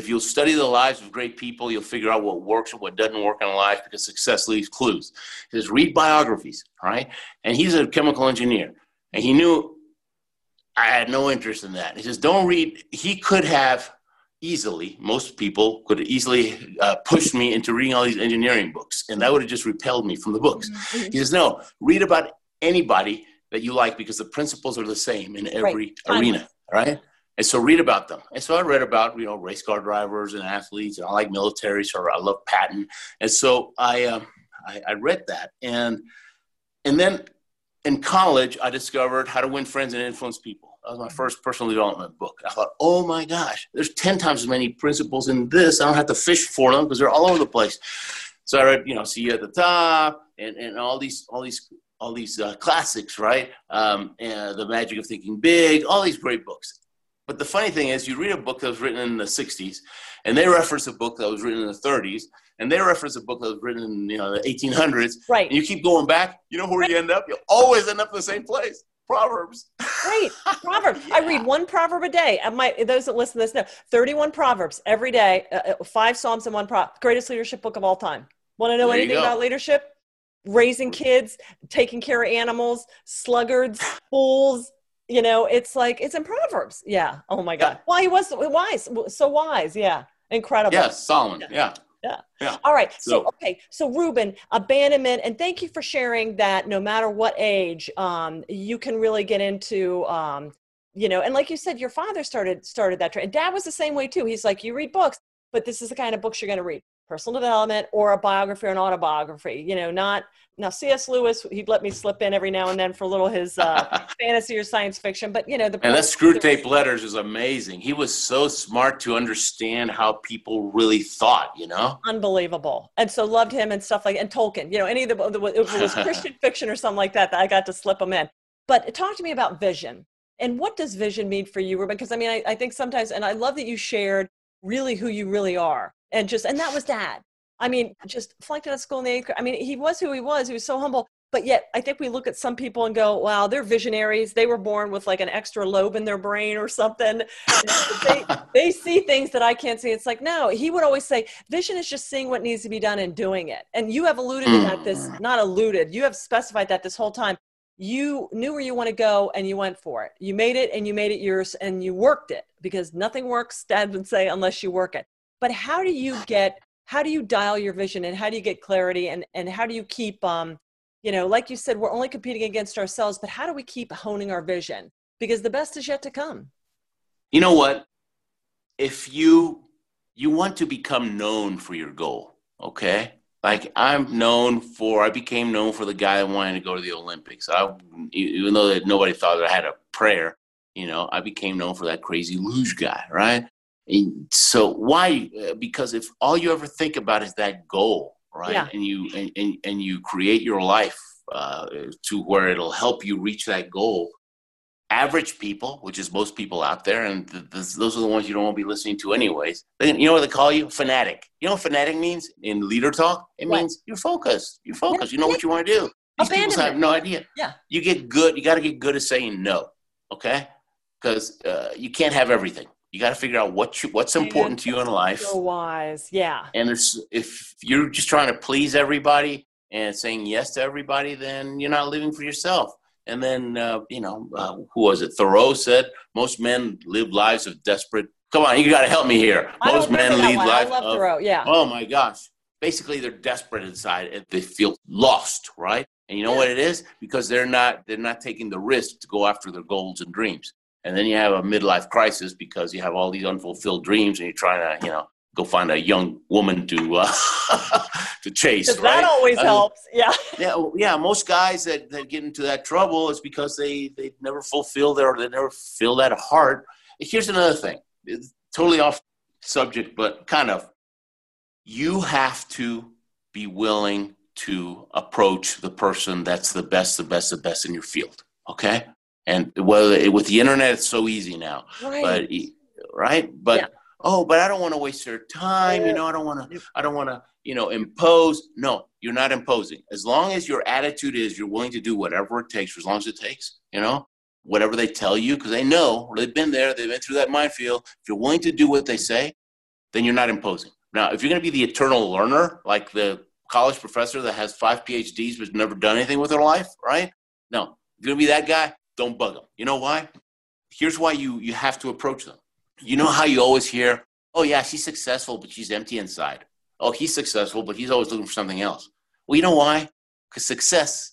if you'll study the lives of great people, you'll figure out what works and what doesn't work in life because success leaves clues. He says, read biographies, right? And he's a chemical engineer. And he knew I had no interest in that. He says, don't read. He could have easily, most people could easily uh, pushed me into reading all these engineering books. And that would have just repelled me from the books. Mm-hmm. He says, no, read about anybody that you like because the principles are the same in every right. arena, right? And so read about them. And so I read about, you know, race car drivers and athletes, and I like military, so I love Patton. And so I, um, I, I read that. And and then in college, I discovered How to Win Friends and Influence People. That was my first personal development book. I thought, oh, my gosh, there's ten times as many principles in this. I don't have to fish for them because they're all over the place. So I read, you know, See You at the Top and, and all these all these all these uh, classics, right? Um, and The Magic of Thinking Big, all these great books. But the funny thing is you read a book that was written in the sixties and they reference a book that was written in the thirties and they reference a book that was written in you know, the eighteen hundreds. Right. And you keep going back. You know where right. you end up? You always end up in the same place. Proverbs. Right. Proverbs. yeah. I read one proverb a day. And my, those that listen to this know, thirty-one Proverbs every day, uh, five Psalms and one proverb. Greatest leadership book of all time. Want to know there anything about leadership? Raising kids, taking care of animals, sluggards, fools. You know, it's like, it's in Proverbs. Yeah. Oh my God. Yeah. Why he was wise. So wise. Yeah. Incredible. Yeah. Solomon. Yeah. Yeah. yeah. All right. So, so, okay. So Ruben, abandonment. And thank you for sharing that no matter what age, um, you can really get into, um, you know, and like you said, your father started, started that trend. And Dad was the same way too. He's like, you read books, but this is the kind of books you're going to read. Personal development or a biography or an autobiography, you know, not now C S Lewis, he'd let me slip in every now and then for a little his uh, fantasy or science fiction, but you know, the and that Screwtape Letters is amazing. He was so smart to understand how people really thought, you know, unbelievable. And so loved him and stuff like, and Tolkien, you know, any of the, the if it was Christian fiction or something like that, that I got to slip him in, but talk to me about vision and what does vision mean for you, Ruben? Cause I mean, I, I think sometimes, and I love that you shared really who you really are. And just, and that was Dad. I mean, just flunked out of school in the eighth grade. I mean, he was who he was. He was so humble. But yet I think we look at some people and go, wow, they're visionaries. They were born with like an extra lobe in their brain or something. they, they see things that I can't see. It's like, no, he would always say, vision is just seeing what needs to be done and doing it. And you have alluded to that this, not alluded, you have specified that this whole time. You knew where you want to go and you went for it. You made it and you made it yours and you worked it because nothing works, Dad would say, unless you work it. But how do you get, how do you dial your vision and how do you get clarity and, and how do you keep, um, you know, like you said, we're only competing against ourselves, but how do we keep honing our vision? Because the best is yet to come. You know what? If you you want to become known for your goal, okay? Like I'm known for, I became known for the guy wanting to go to the Olympics. I, even though that nobody thought that I had a prayer, you know, I became known for that crazy luge guy, right? And so why? Because if all you ever think about is that goal, right? Yeah. And you and, and, and you create your life uh, to where it'll help you reach that goal. Average people, which is most people out there, and th- th- those are the ones you don't want to be listening to anyways. They, you know what they call you? Fanatic. You know what fanatic means in leader talk? It what? means you're focused. You're focused. You know what you want to do. These people have no idea. Yeah. You get good. You got to get good at saying no, okay? Because uh, you can't have everything. You got to figure out what you, what's important to you in life. So wise, yeah. And there's, if you're just trying to please everybody and saying yes to everybody, then you're not living for yourself. And then, uh, you know, uh, who was it? Thoreau said, most men live lives of desperate. Come on, you got to help me here. Most men lead lives of, Thoreau, yeah. Oh, my gosh. Basically, they're desperate inside. They feel lost, right? And you know yeah. what it is? Because they're not they're not taking the risk to go after their goals and dreams. And then you have a midlife crisis because you have all these unfulfilled dreams and you're trying to, you know, go find a young woman to uh, to chase, right? That always I mean, helps, yeah. yeah. Yeah, most guys that, that get into that trouble is because they, they never fulfill their, they never feel that heart. Here's another thing, it's totally off subject, but kind of, you have to be willing to approach the person that's the best, the best, the best in your field, okay? And whether with the internet, it's so easy now, right? But, right? but yeah. Oh, but I don't want to waste your time. You know, I don't want to, I don't want to, you know, impose. No, you're not imposing. As long as your attitude is you're willing to do whatever it takes, for as long as it takes, you know, whatever they tell you, because they know, they've been there, they've been through that minefield. If you're willing to do what they say, then you're not imposing. Now, if you're going to be the eternal learner, like the college professor that has five PhDs but never done anything with their life, right? No, if you're going to be that guy, don't bug them. You know why? Here's why you you have to approach them. You know how you always hear, oh, yeah, she's successful, but she's empty inside. Oh, he's successful, but he's always looking for something else. Well, you know why? Because success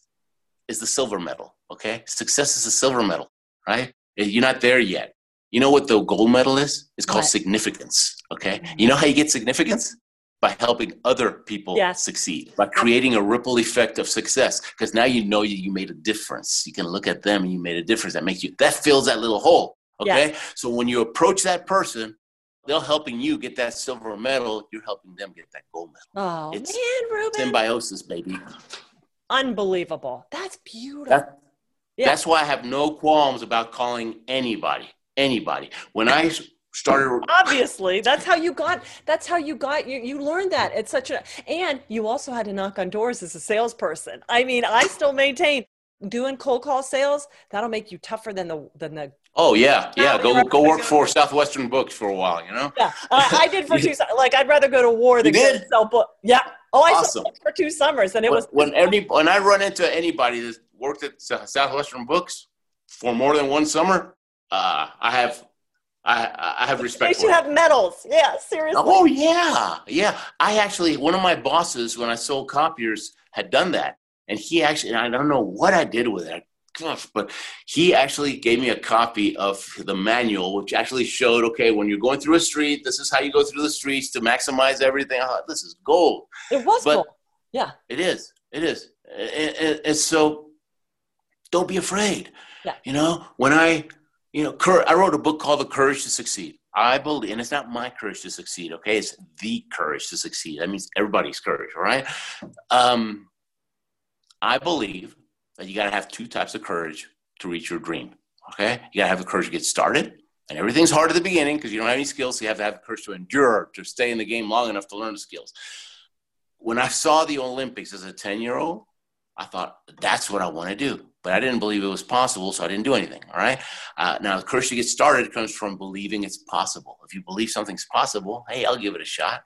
is the silver medal, okay? Success is the silver medal, right? You're not there yet. You know what the gold medal is? It's called what? significance, okay? Mm-hmm. You know how you get significance? By helping other people yes. succeed, by creating a ripple effect of success, because now you know you made a difference. You can look at them and you made a difference. That makes you, that fills that little hole. Okay. Yes. So when you approach that person, they're helping you get that silver medal. You're helping them get that gold medal. Oh, it's man, Ruben. Symbiosis, baby. Unbelievable. That's beautiful. That, yeah. That's why I have no qualms about calling anybody, anybody. When I started. Obviously, that's how you got, that's how you got, you, you learned that. It's such a, and you also had to knock on doors as a salesperson. I mean, I still maintain doing cold call sales, that'll make you tougher than the, than the. Oh yeah, yeah. Go go work for Southwestern Books for a while, you know. Yeah, uh, I did for two. Like I'd rather go to war than go sell books. Yeah. Oh, I awesome. sold for two summers, and it when, was when every when I run into anybody that's worked at Southwestern Books for more than one summer, uh, I have I I have respect. They should have medals. Yeah, seriously. Oh yeah, yeah. I actually one of my bosses when I sold copiers had done that, and he actually and I don't know what I did with it. But he actually gave me a copy of the manual, which actually showed, okay, when you're going through a street, this is how you go through the streets to maximize everything. Oh, this is gold. It was but gold. Yeah. It is. It is. And, and, and so don't be afraid. Yeah. You know, when I, you know, cur- I wrote a book called The Courage to Succeed. I believe, and it's not my courage to succeed, okay? It's the courage to succeed. That means everybody's courage, all right? Um, I believe that you got to have two types of courage to reach your dream, okay? You got to have the courage to get started, and everything's hard at the beginning because you don't have any skills, so you have to have the courage to endure, to stay in the game long enough to learn the skills. When I saw the Olympics as a ten-year-old, I thought, that's what I want to do, but I didn't believe it was possible, so I didn't do anything, all right? Uh, now, the courage to get started comes from believing it's possible. If you believe something's possible, hey, I'll give it a shot.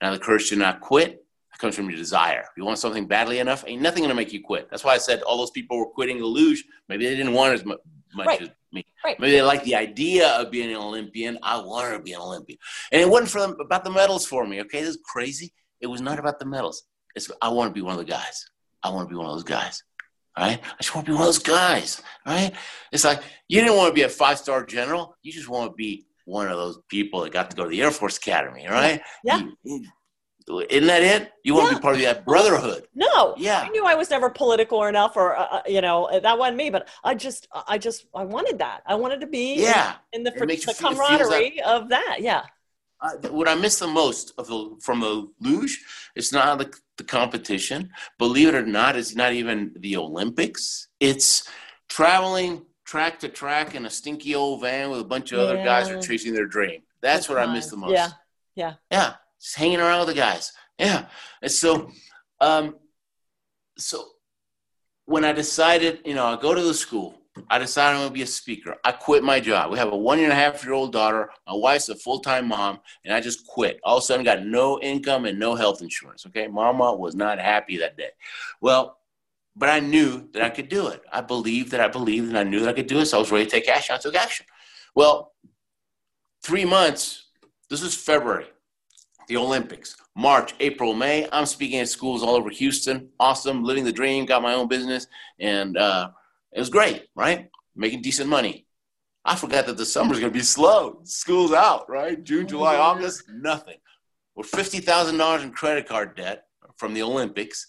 Now, the courage to not quit comes from your desire. If you want something badly enough, ain't nothing going to make you quit. That's why I said all those people were quitting the luge. Maybe they didn't want as much right. as me. Right. Maybe they liked the idea of being an Olympian. I wanted to be an Olympian. And it wasn't for them, about the medals for me, okay? This is crazy. It was not about the medals. It's I want to be one of the guys. I want to be one of those guys, all right? I just want to be one of those guys, all right? It's like you didn't want to be a five-star general. You just want to be one of those people that got to go to the Air Force Academy, right? Yeah. You, isn't that it? You want yeah. to be part of that brotherhood. No. Yeah. I knew I was never political enough or, uh, you know, that wasn't me, but I just, I just, I wanted that. I wanted to be yeah. in, in the, the feel, camaraderie like, of that. Yeah. Uh, what I miss the most of the, from the luge, it's not the, the competition, believe it or not, it's not even the Olympics. It's traveling track to track in a stinky old van with a bunch of yeah. other guys who are chasing their dream. That's, That's what nice. I miss the most. Yeah. Yeah. Yeah. Just hanging around with the guys. Yeah. And so, um, so when I decided, you know, I go to the school, I decided I'm going to be a speaker. I quit my job. We have a one and a half year old daughter. My wife's a full-time mom, and I just quit. All of a sudden got no income and no health insurance. Okay. Mama was not happy that day. Well, but I knew that I could do it. I believed that I believed and I knew that I could do it. So I was ready to take action. I took action. Well, three months, this is February. The Olympics, March, April, May. I'm speaking at schools all over Houston. Awesome. Living the dream, got my own business. And uh, it was great, right? Making decent money. I forgot that the summer's going to be slow. School's out, right? June, July, August, nothing. We're fifty thousand dollars in credit card debt from the Olympics.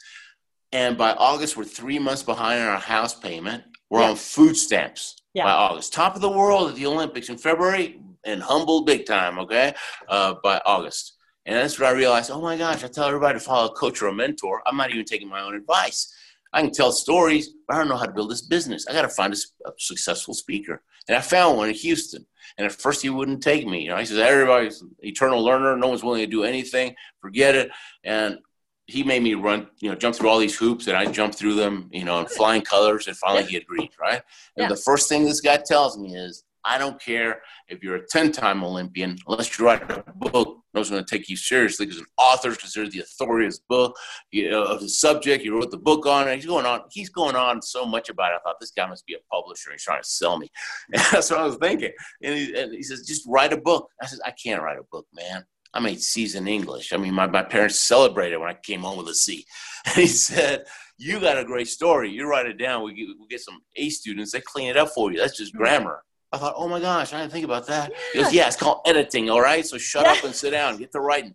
And by August, we're three months behind on our house payment. We're yeah. on food stamps yeah. by August. Top of the world at the Olympics in February and humbled big time, okay, uh, by August. And that's what I realized, oh my gosh, I tell everybody to follow a coach or a mentor. I'm not even taking my own advice. I can tell stories, but I don't know how to build this business. I got to find a, a successful speaker. And I found one in Houston. And at first he wouldn't take me. You know, he says, everybody's an eternal learner. No one's willing to do anything. Forget it. And he made me run, you know, jump through all these hoops. And I jumped through them, you know, in flying colors. And finally he agreed, right? And yeah. the first thing this guy tells me is, I don't care if you're a ten-time Olympian, unless you write a book, no one's going to take you seriously because an author is considered the authority of his book, you know, of the subject. You wrote the book on it. He's going on. He's going on so much about it. I thought this guy must be a publisher. He's trying to sell me. And that's what I was thinking. And he, and he says, just write a book. I said, I can't write a book, man. I made C's in English. I mean, my, my parents celebrated when I came home with a C. And he said, you got a great story. You write it down. We get, we get some A students. They clean it up for you. That's just grammar. I thought, oh my gosh, I didn't think about that. He goes, yeah, it's called editing, all right? So shut yeah. up and sit down, get to writing.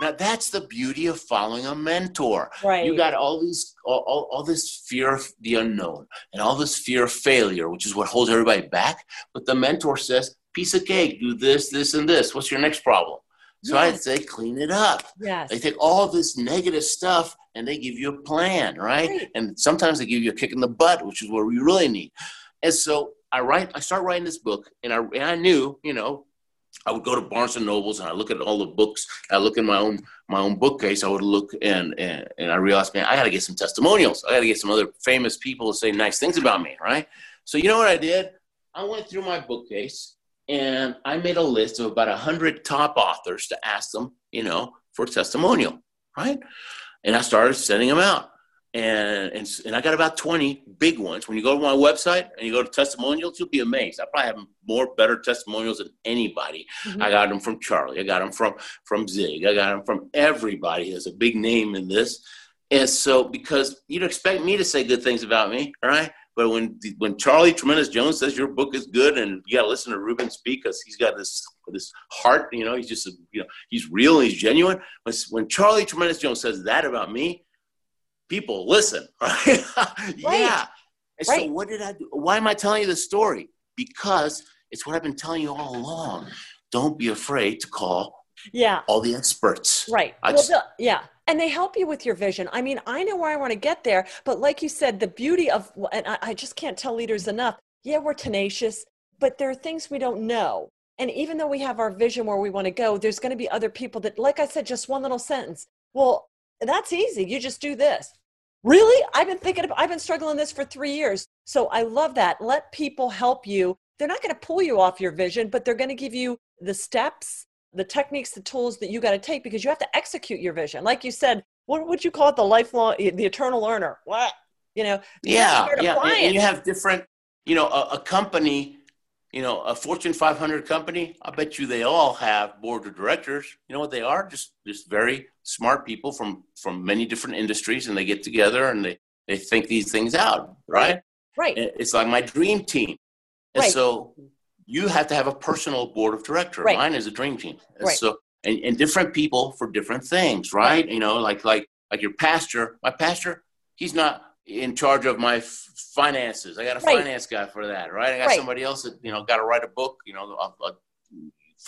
Now that's the beauty of following a mentor. Right. You got all these, all, all, all this fear of the unknown and all this fear of failure, which is what holds everybody back. But the mentor says, piece of cake, do this, this, and this. What's your next problem? So yes. I'd say clean it up. Yes. They take all this negative stuff and they give you a plan, right? right? And sometimes they give you a kick in the butt, which is what we really need. And so, I write. I start writing this book, and I and I knew, you know, I would go to Barnes and Nobles, and I look at all the books. I look in my own my own bookcase. I would look, and and, and I realized, man, I got to get some testimonials. I got to get some other famous people to say nice things about me, right? So you know what I did? I went through my bookcase, and I made a list of about a hundred top authors to ask them, you know, for a testimonial, right? And I started sending them out. And, and and I got about twenty big ones. When you go to my website and you go to testimonials, you'll be amazed. I probably have more better testimonials than anybody. Mm-hmm. I got them from Charlie. I got them from, from Zig. I got them from everybody. There's a big name in this. And so because you'd expect me to say good things about me, all right? But when when Charlie Tremendous Jones says your book is good and you got to listen to Ruben speak because he's got this this heart, you know, he's just, you know, he's real and he's genuine. But when Charlie Tremendous Jones says that about me, people listen, right? yeah. And right. so what did I do? Why am I telling you this story? Because it's what I've been telling you all along. Don't be afraid to call yeah. all the experts. Right. I well, just, the, yeah. And they help you with your vision. I mean, I know where I want to get there, but like you said, the beauty of, and I, I just can't tell leaders enough. Yeah, we're tenacious, but there are things we don't know. And even though we have our vision where we want to go, there's going to be other people that, like I said, just one little sentence. Well, that's easy. You just do this. Really? I've been thinking about, I've been struggling this for three years. So I love that. Let people help you. They're not going to pull you off your vision, but they're going to give you the steps, the techniques, the tools that you got to take because you have to execute your vision. Like you said, what would you call it? The lifelong, the eternal learner. What? You know? Yeah. You yeah. And, and you have different, you know, a, a company, you know, a Fortune five hundred company, I bet you they all have board of directors. You know what they are? Just just very smart people from, from many different industries, and they get together and they, they think these things out, right? Right. It's like my dream team. And right. so you have to have a personal board of director. Right. Mine is a dream team. Right. So, and, and different people for different things, right? Right. You know, like, like, like your pastor, my pastor, he's not in charge of my f- finances. I got a right. finance guy for that, right? I got right. somebody else that, you know, got to write a book, you know, a, a,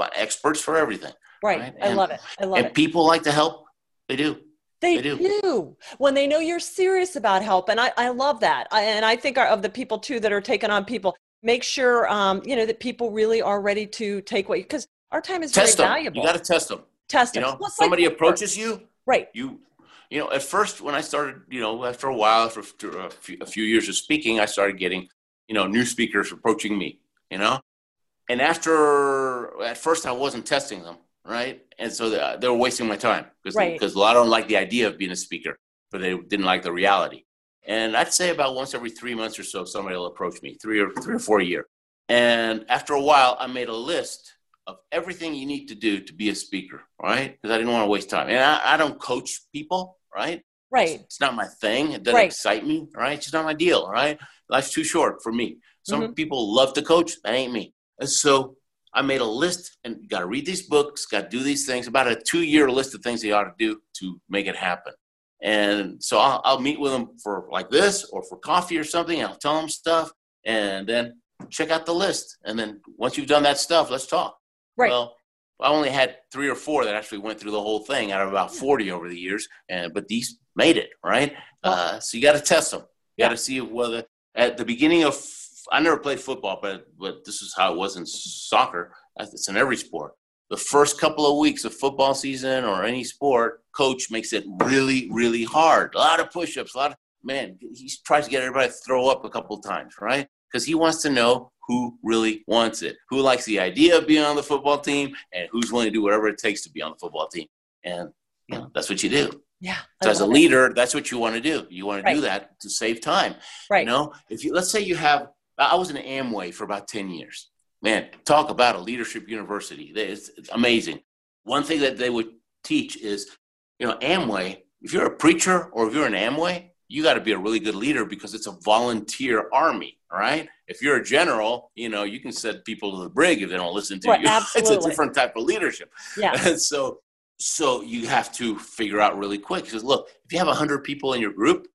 a, experts for everything. Right. right? And, I love it. I love and it. And people like to help. They do. They, they do. do when they know you're serious about help. And I, I love that. I, and I think of the people too that are taking on people, make sure, um, you know, that people really are ready to take what you, because our time is test very them. valuable. You got to test them. Test them. You know, well, somebody like, approaches you. Right. You, you know, at first when I started, you know, after a while, after a few, a few years of speaking, I started getting, you know, new speakers approaching me, you know, and after, at first I wasn't testing them. Right. And so they, they were wasting my time because right. a lot of them liked the idea of being a speaker, but they didn't like the reality. And I'd say about once every three months or so, somebody will approach me, three or three or four a year. And after a while, I made a list of everything you need to do to be a speaker. Right. Because I didn't want to waste time. And I, I don't coach people. Right. Right. It's, it's not my thing. It doesn't right. excite me. Right. It's just not my deal. Right. Life's too short for me. Some mm-hmm. people love to coach. That ain't me. And so I made a list and got to read these books, got to do these things, about a two year list of things they ought to do to make it happen. And so I'll, I'll meet with them for like this or for coffee or something. And I'll tell them stuff and then check out the list. And then once you've done that stuff, let's talk. Right. Well, I only had three or four that actually went through the whole thing out of about forty over the years. And, but these made it right. Wow. Uh, so you got to test them. You yeah. got to see whether at the beginning of I never played football, but but this is how it was in soccer. It's in every sport. The first couple of weeks of football season or any sport, coach makes it really, really hard. A lot of push-ups, a lot of – man, he tries to get everybody to throw up a couple of times, right? Because he wants to know who really wants it, who likes the idea of being on the football team, and who's willing to do whatever it takes to be on the football team. And, you know, that's what you do. Yeah. So as a leader, it. that's what you want to do. You want right. to do that to save time. Right. You know, if you, let's say you have – I was in Amway for about ten years. Man, talk about a leadership university. It's, it's amazing. One thing that they would teach is, you know, Amway, if you're a preacher or if you're an Amway, you got to be a really good leader because it's a volunteer army, right? If you're a general, you know, you can send people to the brig if they don't listen to right, you. Absolutely. It's a different type of leadership. Yeah. And so, so you have to figure out really quick. He says, look, if you have one hundred people in your group,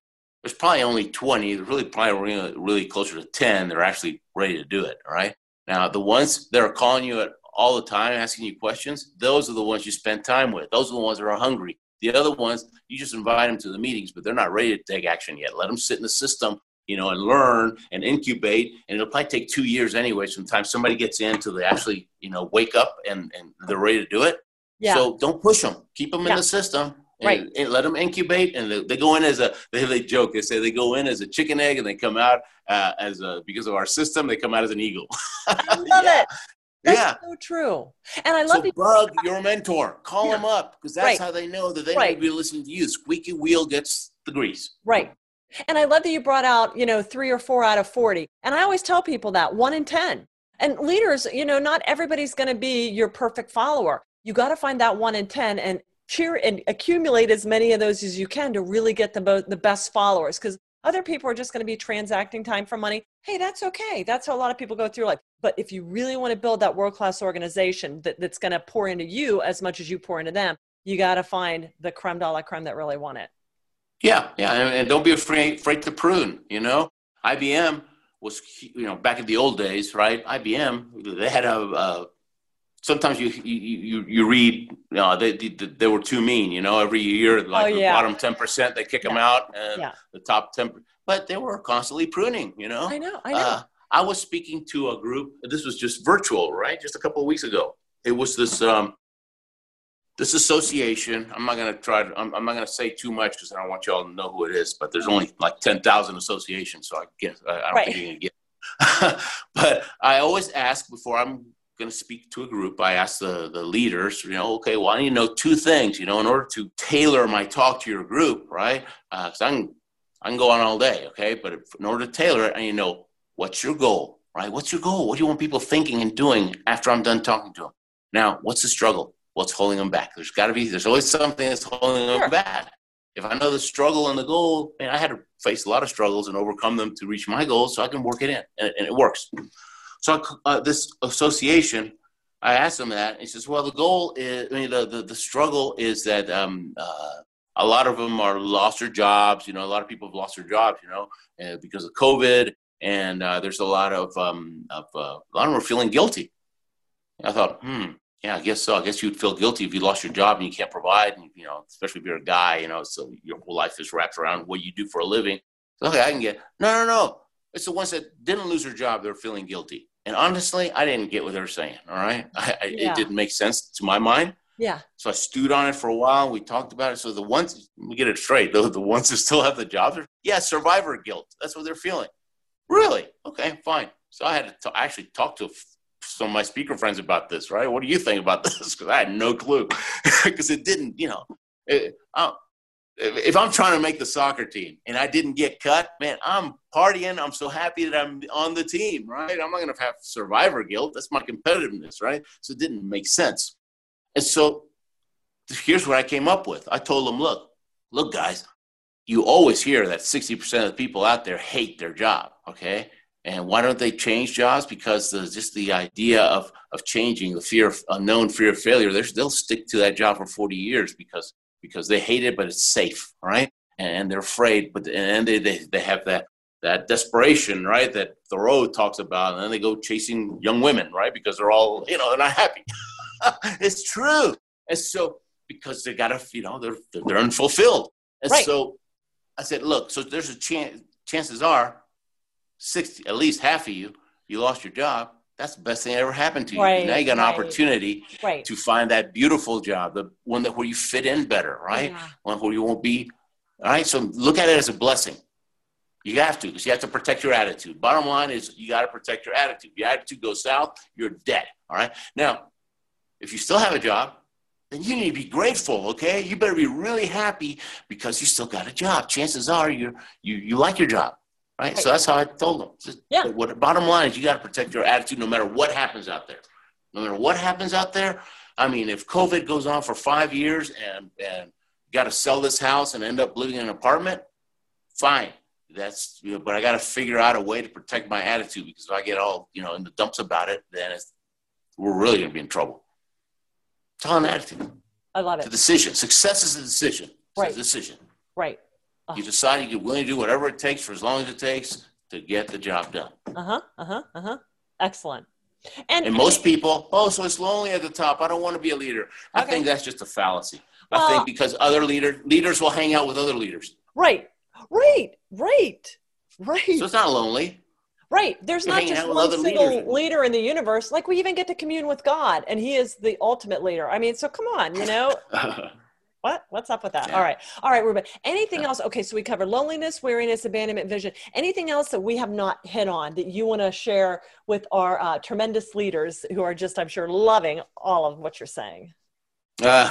there's probably only twenty, really probably really closer to ten that are actually ready to do it, all right? Now, the ones that are calling you at all the time, asking you questions, those are the ones you spend time with. Those are the ones that are hungry. The other ones, you just invite them to the meetings, but they're not ready to take action yet. Let them sit in the system, you know, and learn and incubate, and it'll probably take two years anyway. Sometimes somebody gets in till they actually, you know, wake up and, and they're ready to do it. Yeah. So don't push them. Keep them yeah. in the system. And, right. and let them incubate, and they, they go in as a they, they joke. They say they go in as a chicken egg, and they come out uh, as a because of our system. They come out as an eagle. I love yeah. it. That's yeah. so true. And I love so bug your mentor. Call yeah. them up because that's right. how they know that they right. need to be listening to you. Squeaky wheel gets the grease. Right. And I love that you brought out you know three or four out of forty. And I always tell people that one in ten. And leaders, you know, not everybody's going to be your perfect follower. You got to find that one in ten and. Cheer and accumulate as many of those as you can to really get the, bo- the best followers because other people are just going to be transacting time for money. Hey, that's okay. That's how a lot of people go through life. But if you really want to build that world-class organization that, that's going to pour into you as much as you pour into them, you got to find the creme de la creme that really want it. Yeah. Yeah. And, and don't be afraid, afraid to prune, you know, I B M was, you know, back in the old days, right? I B M, they had a, a sometimes you you you read, you know, they, they they were too mean, you know, every year, like oh, yeah. the bottom ten percent, they kick yeah. them out, and yeah. the top ten, but they were constantly pruning, you know. I know, I know. Uh, I was speaking to a group, this was just virtual, right, just a couple of weeks ago. It was this um this association, I'm not going to try, I'm, I'm not going to say too much because I don't want you all to know who it is, but there's only like ten thousand associations, so I guess, I, I don't right. think you're going to get but I always ask before I'm going to speak to a group, I asked the, the leaders, you know, okay, well, I need to know two things, you know, in order to tailor my talk to your group, right? Uh, cause I can, I can go on all day. Okay. But if, in order to tailor it, I need to know what's your goal, right? What's your goal? What do you want people thinking and doing after I'm done talking to them? Now, what's the struggle? What's holding them back? There's gotta be, there's always something that's holding them sure. back. If I know the struggle and the goal, man, I had to face a lot of struggles and overcome them to reach my goals so I can work it in and, and it works. So uh, this association, I asked him that, and he says, well, the goal is, I mean, the, the, the struggle is that um, uh, a lot of them are lost their jobs. You know, a lot of people have lost their jobs, you know, uh, because of COVID. And uh, there's a lot of, um, of uh, a lot of them are feeling guilty. And I thought, hmm, yeah, I guess so. I guess you'd feel guilty if you lost your job and you can't provide, and, you know, especially if you're a guy, you know, so your whole life is wrapped around what you do for a living. So, okay, I can get, no, no, no. It's the ones that didn't lose their job. They're feeling guilty. And honestly, I didn't get what they were saying. All right. I, I, yeah. It didn't make sense to my mind. Yeah. So I stewed on it for a while. We talked about it. So the ones, let me get it straight. The, the ones that still have the jobs are, yeah, survivor guilt. That's what they're feeling. Really? Okay, fine. So I had to t- actually talk to some of my speaker friends about this, right? What do you think about this? Because I had no clue. Because it didn't, you know, it, I, if I'm trying to make the soccer team and I didn't get cut, man, I'm partying. I'm so happy that I'm on the team, right? I'm not going to have survivor guilt. That's my competitiveness, right? So it didn't make sense. And so here's what I came up with. I told them, look, look, guys, you always hear that sixty percent of the people out there hate their job, okay? And why don't they change jobs? Because the, just the idea of of changing, the fear of unknown, fear of failure, they'll stick to that job for forty years because because they hate it, but it's safe, right? And they're afraid, but and they they, they have that, that desperation, right, that Thoreau talks about, and then they go chasing young women, right, because they're all, you know, they're not happy. It's true. And so because they got to, you know, they're, they're unfulfilled. And right. So I said, look, so there's a chance, chances are sixty, at least half of you, you lost your job. That's the best thing that ever happened to you. Right, now you got an right, opportunity right. to find that beautiful job, the one that where you fit in better, right? Yeah. One where you won't be, all right? So look at it as a blessing. You have to, because you have to protect your attitude. Bottom line is you got to protect your attitude. If your attitude goes south, you're dead, all right? Now, if you still have a job, then you need to be grateful, okay? You better be really happy because you still got a job. Chances are you're, you you like your job, right? right? So that's how I told them. Just, yeah. What the bottom line is you got to protect your attitude no matter what happens out there. No matter what happens out there, I mean, if COVID goes on for five years and, and you got to sell this house and end up living in an apartment, fine. That's, you know, but I got to figure out a way to protect my attitude because if I get all, you know, in the dumps about it, then it's, we're really going to be in trouble. It's all an attitude. I love it. The decision. Success is a decision. It's right. a decision. Right. Uh, you decide you're willing to do whatever it takes for as long as it takes to get the job done. Uh-huh, uh-huh, uh-huh. Excellent. And, and most people, oh, so it's lonely at the top. I don't want to be a leader. Okay. I think that's just a fallacy. Well, I think because other leader, leaders will hang out with other leaders. Right, right, right, right. So it's not lonely. Right. There's not just one single leaders. leader in the universe. Like we even get to commune with God and he is the ultimate leader. I mean, so come on, you know, what, what's up with that? Yeah. All right. All right, Ruben, anything yeah. else? Okay. So we covered loneliness, weariness, abandonment, vision, anything else that we have not hit on that you want to share with our uh, tremendous leaders who are just, I'm sure, loving all of what you're saying. Uh,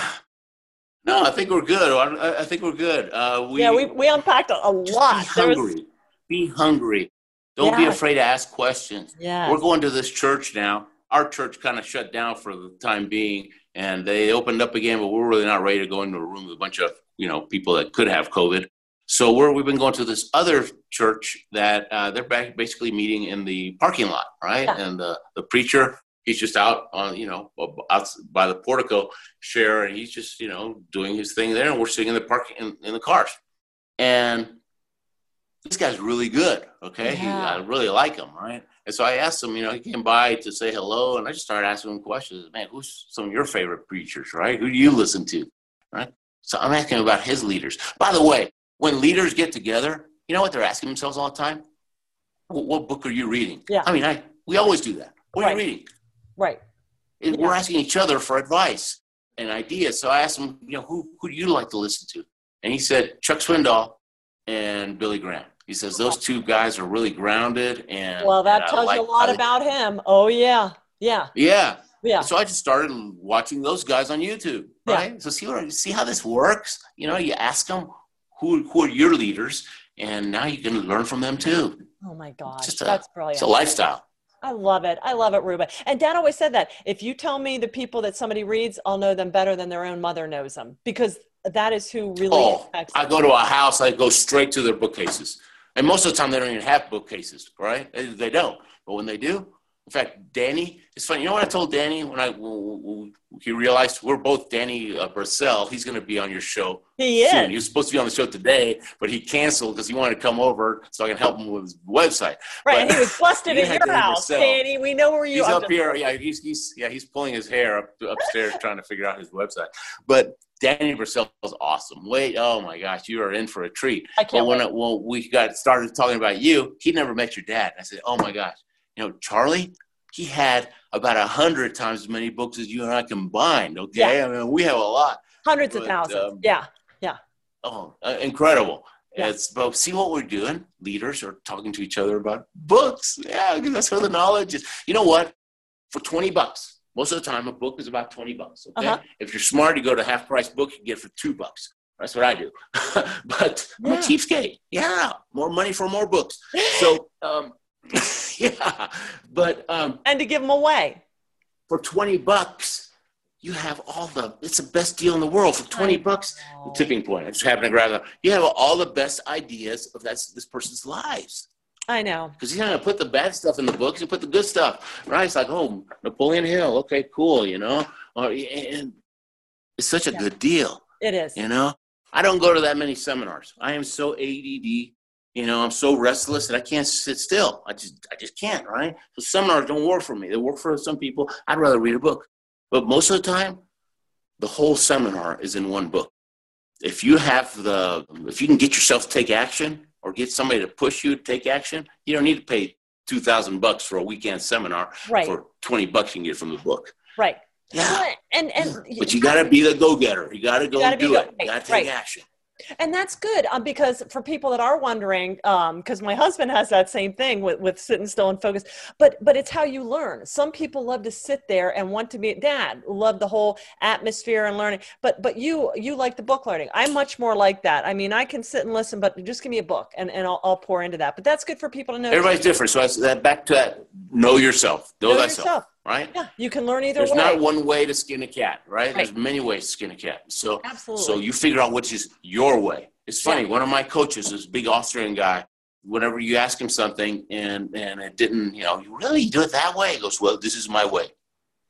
no, I think we're good. I, I think we're good. Uh, we, yeah, we, we unpacked a, a lot. Be hungry. Was... be hungry. Don't yeah. be afraid to ask questions. Yeah. We're going to this church now. Our church kind of shut down for the time being, and they opened up again, but we're really not ready to go into a room with a bunch of, you know, people that could have COVID. So we're, we've been going to this other church that uh, they're back basically meeting in the parking lot, right? Yeah. And the, the preacher, he's just out on, you know, out by the portico share, and he's just, you know, doing his thing there, and we're sitting in the parking in, in the cars. And this guy's really good, okay? Yeah. He, I really like him, right? And so I asked him, you know, he came by to say hello, and I just started asking him questions. Man, who's some of your favorite preachers, right? Who do you listen to, right? So I'm asking him about his leaders. By the way, when leaders get together, you know what they're asking themselves all the time? What, what book are you reading? Yeah. I mean, I we always do that. What right. are you reading? Right. And yeah. we're asking each other for advice and ideas. So I asked him, you know, who, who do you like to listen to? And he said, Chuck Swindoll and Billy Graham. He says, those two guys are really grounded. And well, that and tells like, you a lot like, about him. Oh, yeah. Yeah. Yeah. Yeah. So I just started watching those guys on YouTube, right? Yeah. So see what, see how this works? You know, you ask them, who, who are your leaders? And now you can learn from them, too. Oh, my gosh. It's a, that's brilliant. It's a lifestyle. I love it. I love it, Ruben. And Dad always said that. If you tell me the people that somebody reads, I'll know them better than their own mother knows them. Because that is who really oh, affects them. I go to a house, I go straight to their bookcases. And most of the time, they don't even have bookcases, right? They don't. But when they do, In fact, Danny, it's funny. You know what I told Danny when I w- w- he realized we're both Danny uh, Bursell. He's going to be on your show. He is. Soon. He was supposed to be on the show today, but he canceled because he wanted to come over so I can help him with his website. Right, but he was busted at your house, Bursell. Danny. We know where you are. He's up here. Yeah, he's he's yeah he's pulling his hair up upstairs trying to figure out his website. But Danny Bursell is awesome. Wait, oh my gosh, you are in for a treat. I can't. But when, it, when we got started talking about you, he never met your dad. I said, oh my gosh. You know, Charlie, he had about a hundred times as many books as you and I combined. Okay. Yeah. I mean, we have a lot. Hundreds but, of thousands. Um, yeah. Yeah. Oh, uh, incredible. Yeah. It's both. See what we're doing. Leaders are talking to each other about books. Yeah. Because that's where the knowledge is. You know what? For twenty bucks, most of the time a book is about twenty bucks. Okay. Uh-huh. If you're smart, you go to half price book, you get it for two bucks. That's what I do. But yeah. I'm a cheapskate. Yeah. More money for more books. So, um, yeah, but um, and to give them away for twenty bucks, you have all the it's the best deal in the world for twenty bucks. The tipping point, I just happened to grab that. You have all the best ideas of that's this person's lives. I know, because he's not gonna put the bad stuff in the books, you put the good stuff, right? It's like, oh, Napoleon Hill, okay, cool, you know, or and it's such a yeah. good deal, it is, you know. I don't go to that many seminars, I am so A D D. You know, I'm so restless that I can't sit still. I just I just can't, right? So seminars don't work for me. They work for some people. I'd rather read a book. But most of the time, the whole seminar is in one book. If you have the, if you can get yourself to take action or get somebody to push you to take action, you don't need to pay two thousand bucks for a weekend seminar. Right. For twenty bucks you can get from the book. Right. Yeah. Well, and, and, but you got to be the go-getter. You got to go do go- it. You got to take right. action. And that's good um, because for people that are wondering, because um, my husband has that same thing with, with sitting still and focus, but but it's how you learn. Some people love to sit there and want to be, Dad, love the whole atmosphere and learning, but but you you like the book learning. I'm much more like that. I mean, I can sit and listen, but just give me a book and, and I'll, I'll pour into that. But that's good for people to know. Everybody's different. So that's that, back to that, know yourself. Know, know thyself. Yourself. Right? Yeah, you can learn either There's way. There's not one way to skin a cat, right? right? There's many ways to skin a cat. So, Absolutely. so you figure out which is your way. It's funny. Yeah. One of my coaches, this big Austrian guy, whenever you ask him something and, and it didn't, you know, you really do it that way? He goes, well, this is my way.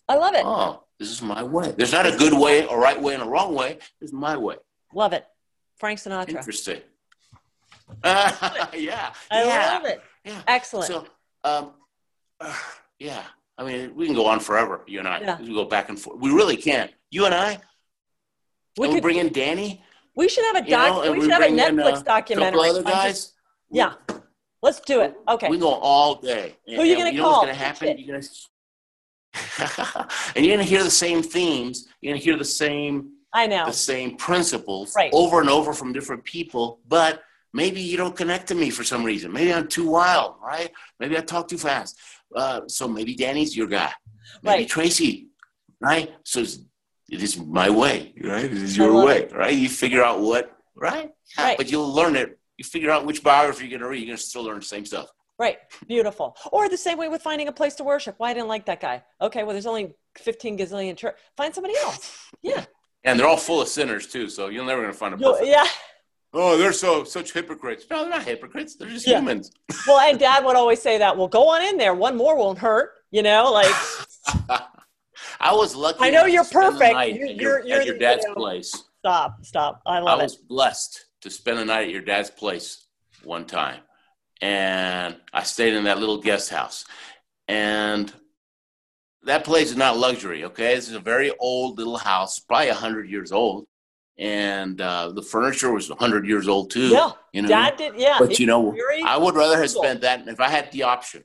I love it. Oh, this is my way. There's not a good way, a right way, and a wrong way. It's my way. Love it. Frank Sinatra. Interesting. Uh, yeah. I yeah. love it. Yeah. Excellent. So, um, uh, yeah. I mean, we can go on forever, you and I. Yeah. We can go back and forth. We really can. You and I, we could bring in Danny. We should have a doc. Know, we should we have a Netflix in, uh, documentary. Couple other guys. Just, yeah, let's do it. Okay. We can go all day. Who and, are you going to call? You know what's going to happen? You're gonna... and you're going to hear the same themes. You're going to hear the same. I know. The same principles right. over and over from different people, but maybe you don't connect to me for some reason. Maybe I'm too wild, right? Maybe I talk too fast. Uh, so maybe Danny's your guy. Maybe right. Tracy, right? So it is my way, right? It is your way, it. Right? You figure out what, right? right? But you'll learn it. You figure out which biography you're going to read. You're going to still learn the same stuff. Right. Beautiful. Or the same way with finding a place to worship. Why well, I didn't like that guy. Okay, well, there's only fifteen gazillion church. Find somebody else. Yeah. And they're all full of sinners, too. So you're never going to find a perfect. Yeah. Oh, they're so such hypocrites. No, they're not hypocrites. They're just yeah. humans. Well, and Dad would always say that. Well, go on in there. One more won't hurt. You know, like. I was lucky. I know you're perfect. You're, you're, at you're your the, dad's you know, place. Stop, stop. I love I it. I was blessed to spend a night at your dad's place one time. And I stayed in that little guest house. And that place is not luxury, okay? This is a very old little house, probably one hundred years old. And uh, the furniture was one hundred years old, too. Yeah, you know? Dad did, yeah. But, you know, I would rather have spent that, if I had the option,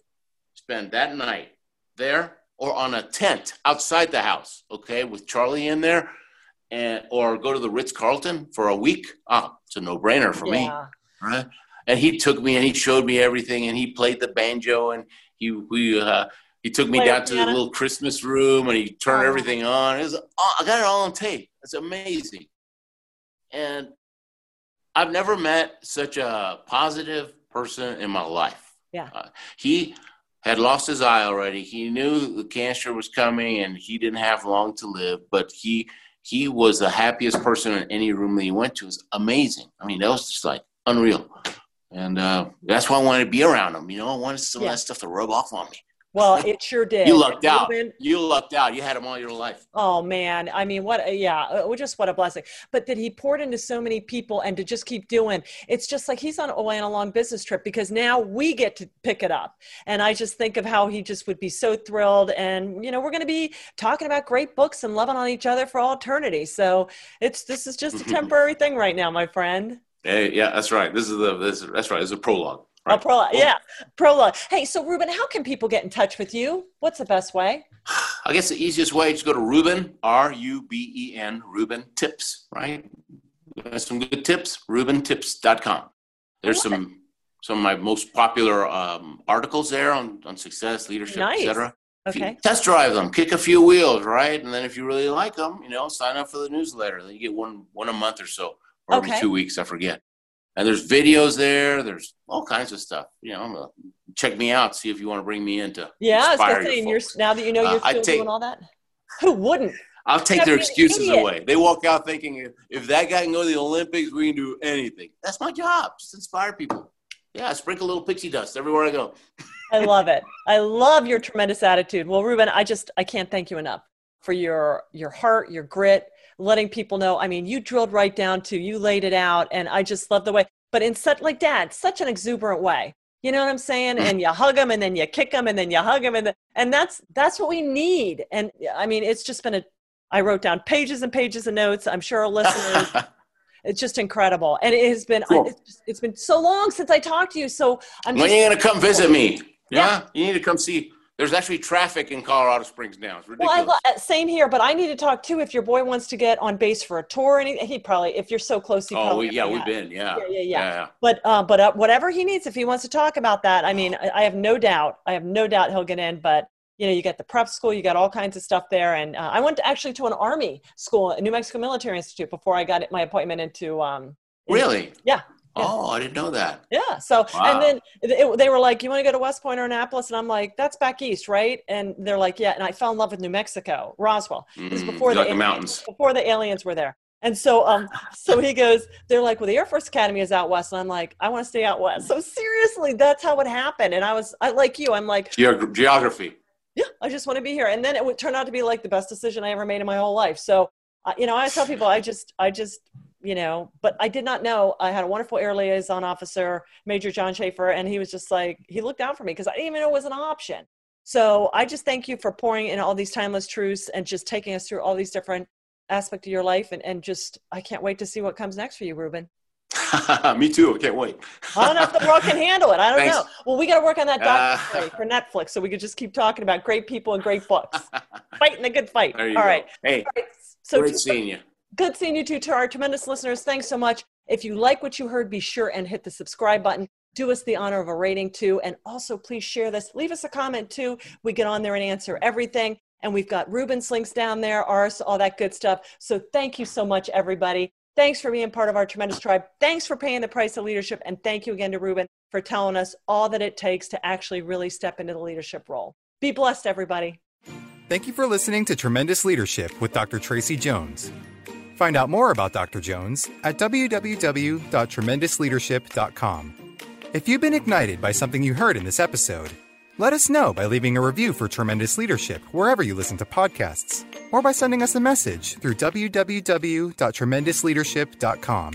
spend that night there or on a tent outside the house, okay, with Charlie in there, and or go to the Ritz-Carlton for a week. Ah, it's a no-brainer for yeah. me, right? And he took me and he showed me everything, and he played the banjo, and he we uh, he took me Play down to piano. The little Christmas room, and he turned oh. everything on. It was, oh, I got it all on tape. It's amazing. And I've never met such a positive person in my life. Yeah. Uh, he had lost his eye already. He knew the cancer was coming and he didn't have long to live, but he, he was the happiest person in any room that he went to. It was amazing. I mean, that was just like unreal. And uh, that's why I wanted to be around him. You know, I wanted some yeah. of that stuff to rub off on me. Well, it sure did. You lucked out. Ruben, you lucked out. You had him all your life. Oh, man. I mean, what, a, yeah, just what a blessing. But that he poured into so many people and to just keep doing, it's just like he's on, away on a long business trip because now we get to pick it up. And I just think of how he just would be so thrilled. And, you know, we're going to be talking about great books and loving on each other for all eternity. So it's, this is just a temporary thing right now, my friend. Hey, yeah, that's right. This is the, this, that's right. It's a prologue. Right. A prologue, yeah, prologue. Hey, so Ruben, how can people get in touch with you? What's the best way? I guess the easiest way is go to Ruben, R U B E N, Ruben Tips, right? There's some good tips, ruben tips dot com. There's some, some of my most popular um, articles there on, on success, leadership, nice. et cetera. Okay. Test drive them, kick a few wheels, right? And then if you really like them, you know, sign up for the newsletter. Then you get one, one a month or so, or okay. every two weeks, I forget. And there's videos there. There's all kinds of stuff. You know, check me out. See if you want to bring me in to yeah, inspire your you're, now that you know you're uh, still take, doing all that, who wouldn't? I'll take their excuses away. They walk out thinking, if, if that guy can go to the Olympics, we can do anything. That's my job. Just inspire people. Yeah, sprinkle a little pixie dust everywhere I go. I love it. I love your tremendous attitude. Well, Ruben, I just I can't thank you enough for your your heart, your grit. Letting people know, I mean, you drilled right down to, you laid it out. And I just love the way, but in such like that, such an exuberant way, you know what I'm saying? And you hug them and then you kick them and then you hug them. And, the, and that's, that's what we need. And I mean, it's just been a, I wrote down pages and pages of notes. I'm sure our listeners, it's just incredible. And it has been, cool. it's, just, it's been so long since I talked to you. So I'm just- When are you going to come visit me? Yeah. yeah. You need to come see. There's actually traffic in Colorado Springs now. It's ridiculous. Well, I love, same here, but I need to talk too. If your boy wants to get on base for a tour, and he, he probably, if you're so close, he oh, probably. Oh, yeah, we've been, yeah. Yeah, yeah, yeah. yeah, yeah. But, uh, but uh, whatever he needs, if he wants to talk about that, I mean, I, I have no doubt. I have no doubt he'll get in. But you know, you got the prep school, you got all kinds of stuff there, and uh, I went to, actually to an Army school, New Mexico Military Institute, before I got my appointment into. Um, in, really. Yeah. Yeah. Oh, I didn't know that. Yeah. So, wow. and then it, they were like, you want to go to West Point or Annapolis? And I'm like, that's back east, right? And they're like, yeah. And I fell in love with New Mexico, Roswell. Mm, it was before the, the mountains. Before the aliens were there. And so, um, so he goes, they're like, well, the Air Force Academy is out west. And I'm like, I want to stay out west. So seriously, that's how it happened. And I was I, like you, I'm like. Geog- geography. Yeah. I just want to be here. And then it would turn out to be like the best decision I ever made in my whole life. So, uh, you know, I tell people, I just, I just. you know, but I did not know. I had a wonderful air liaison officer, Major John Schaefer, and he was just like, he looked out for me because I didn't even know it was an option. So I just thank you for pouring in all these timeless truths and just taking us through all these different aspects of your life. And, and just, I can't wait to see what comes next for you, Ruben. Me too. I can't wait. I don't know if the world can handle it. I don't Thanks. know. Well, we got to work on that documentary uh, for Netflix so we could just keep talking about great people and great books. Fighting a good fight. All go. right. Hey, all right. So great seeing you. Good seeing you too, to our tremendous listeners. Thanks so much. If you like what you heard, be sure and hit the subscribe button. Do us the honor of a rating too. And also please share this. Leave us a comment too. We get on there and answer everything. And we've got Ruben's links down there, ours, all that good stuff. So thank you so much, everybody. Thanks for being part of our tremendous tribe. Thanks for paying the price of leadership. And thank you again to Ruben for telling us all that it takes to actually really step into the leadership role. Be blessed, everybody. Thank you for listening to Tremendous Leadership with Doctor Tracy Jones. Find out more about Doctor Jones at w w w dot tremendous leadership dot com. If you've been ignited by something you heard in this episode, let us know by leaving a review for Tremendous Leadership wherever you listen to podcasts, or by sending us a message through w w w dot tremendous leadership dot com.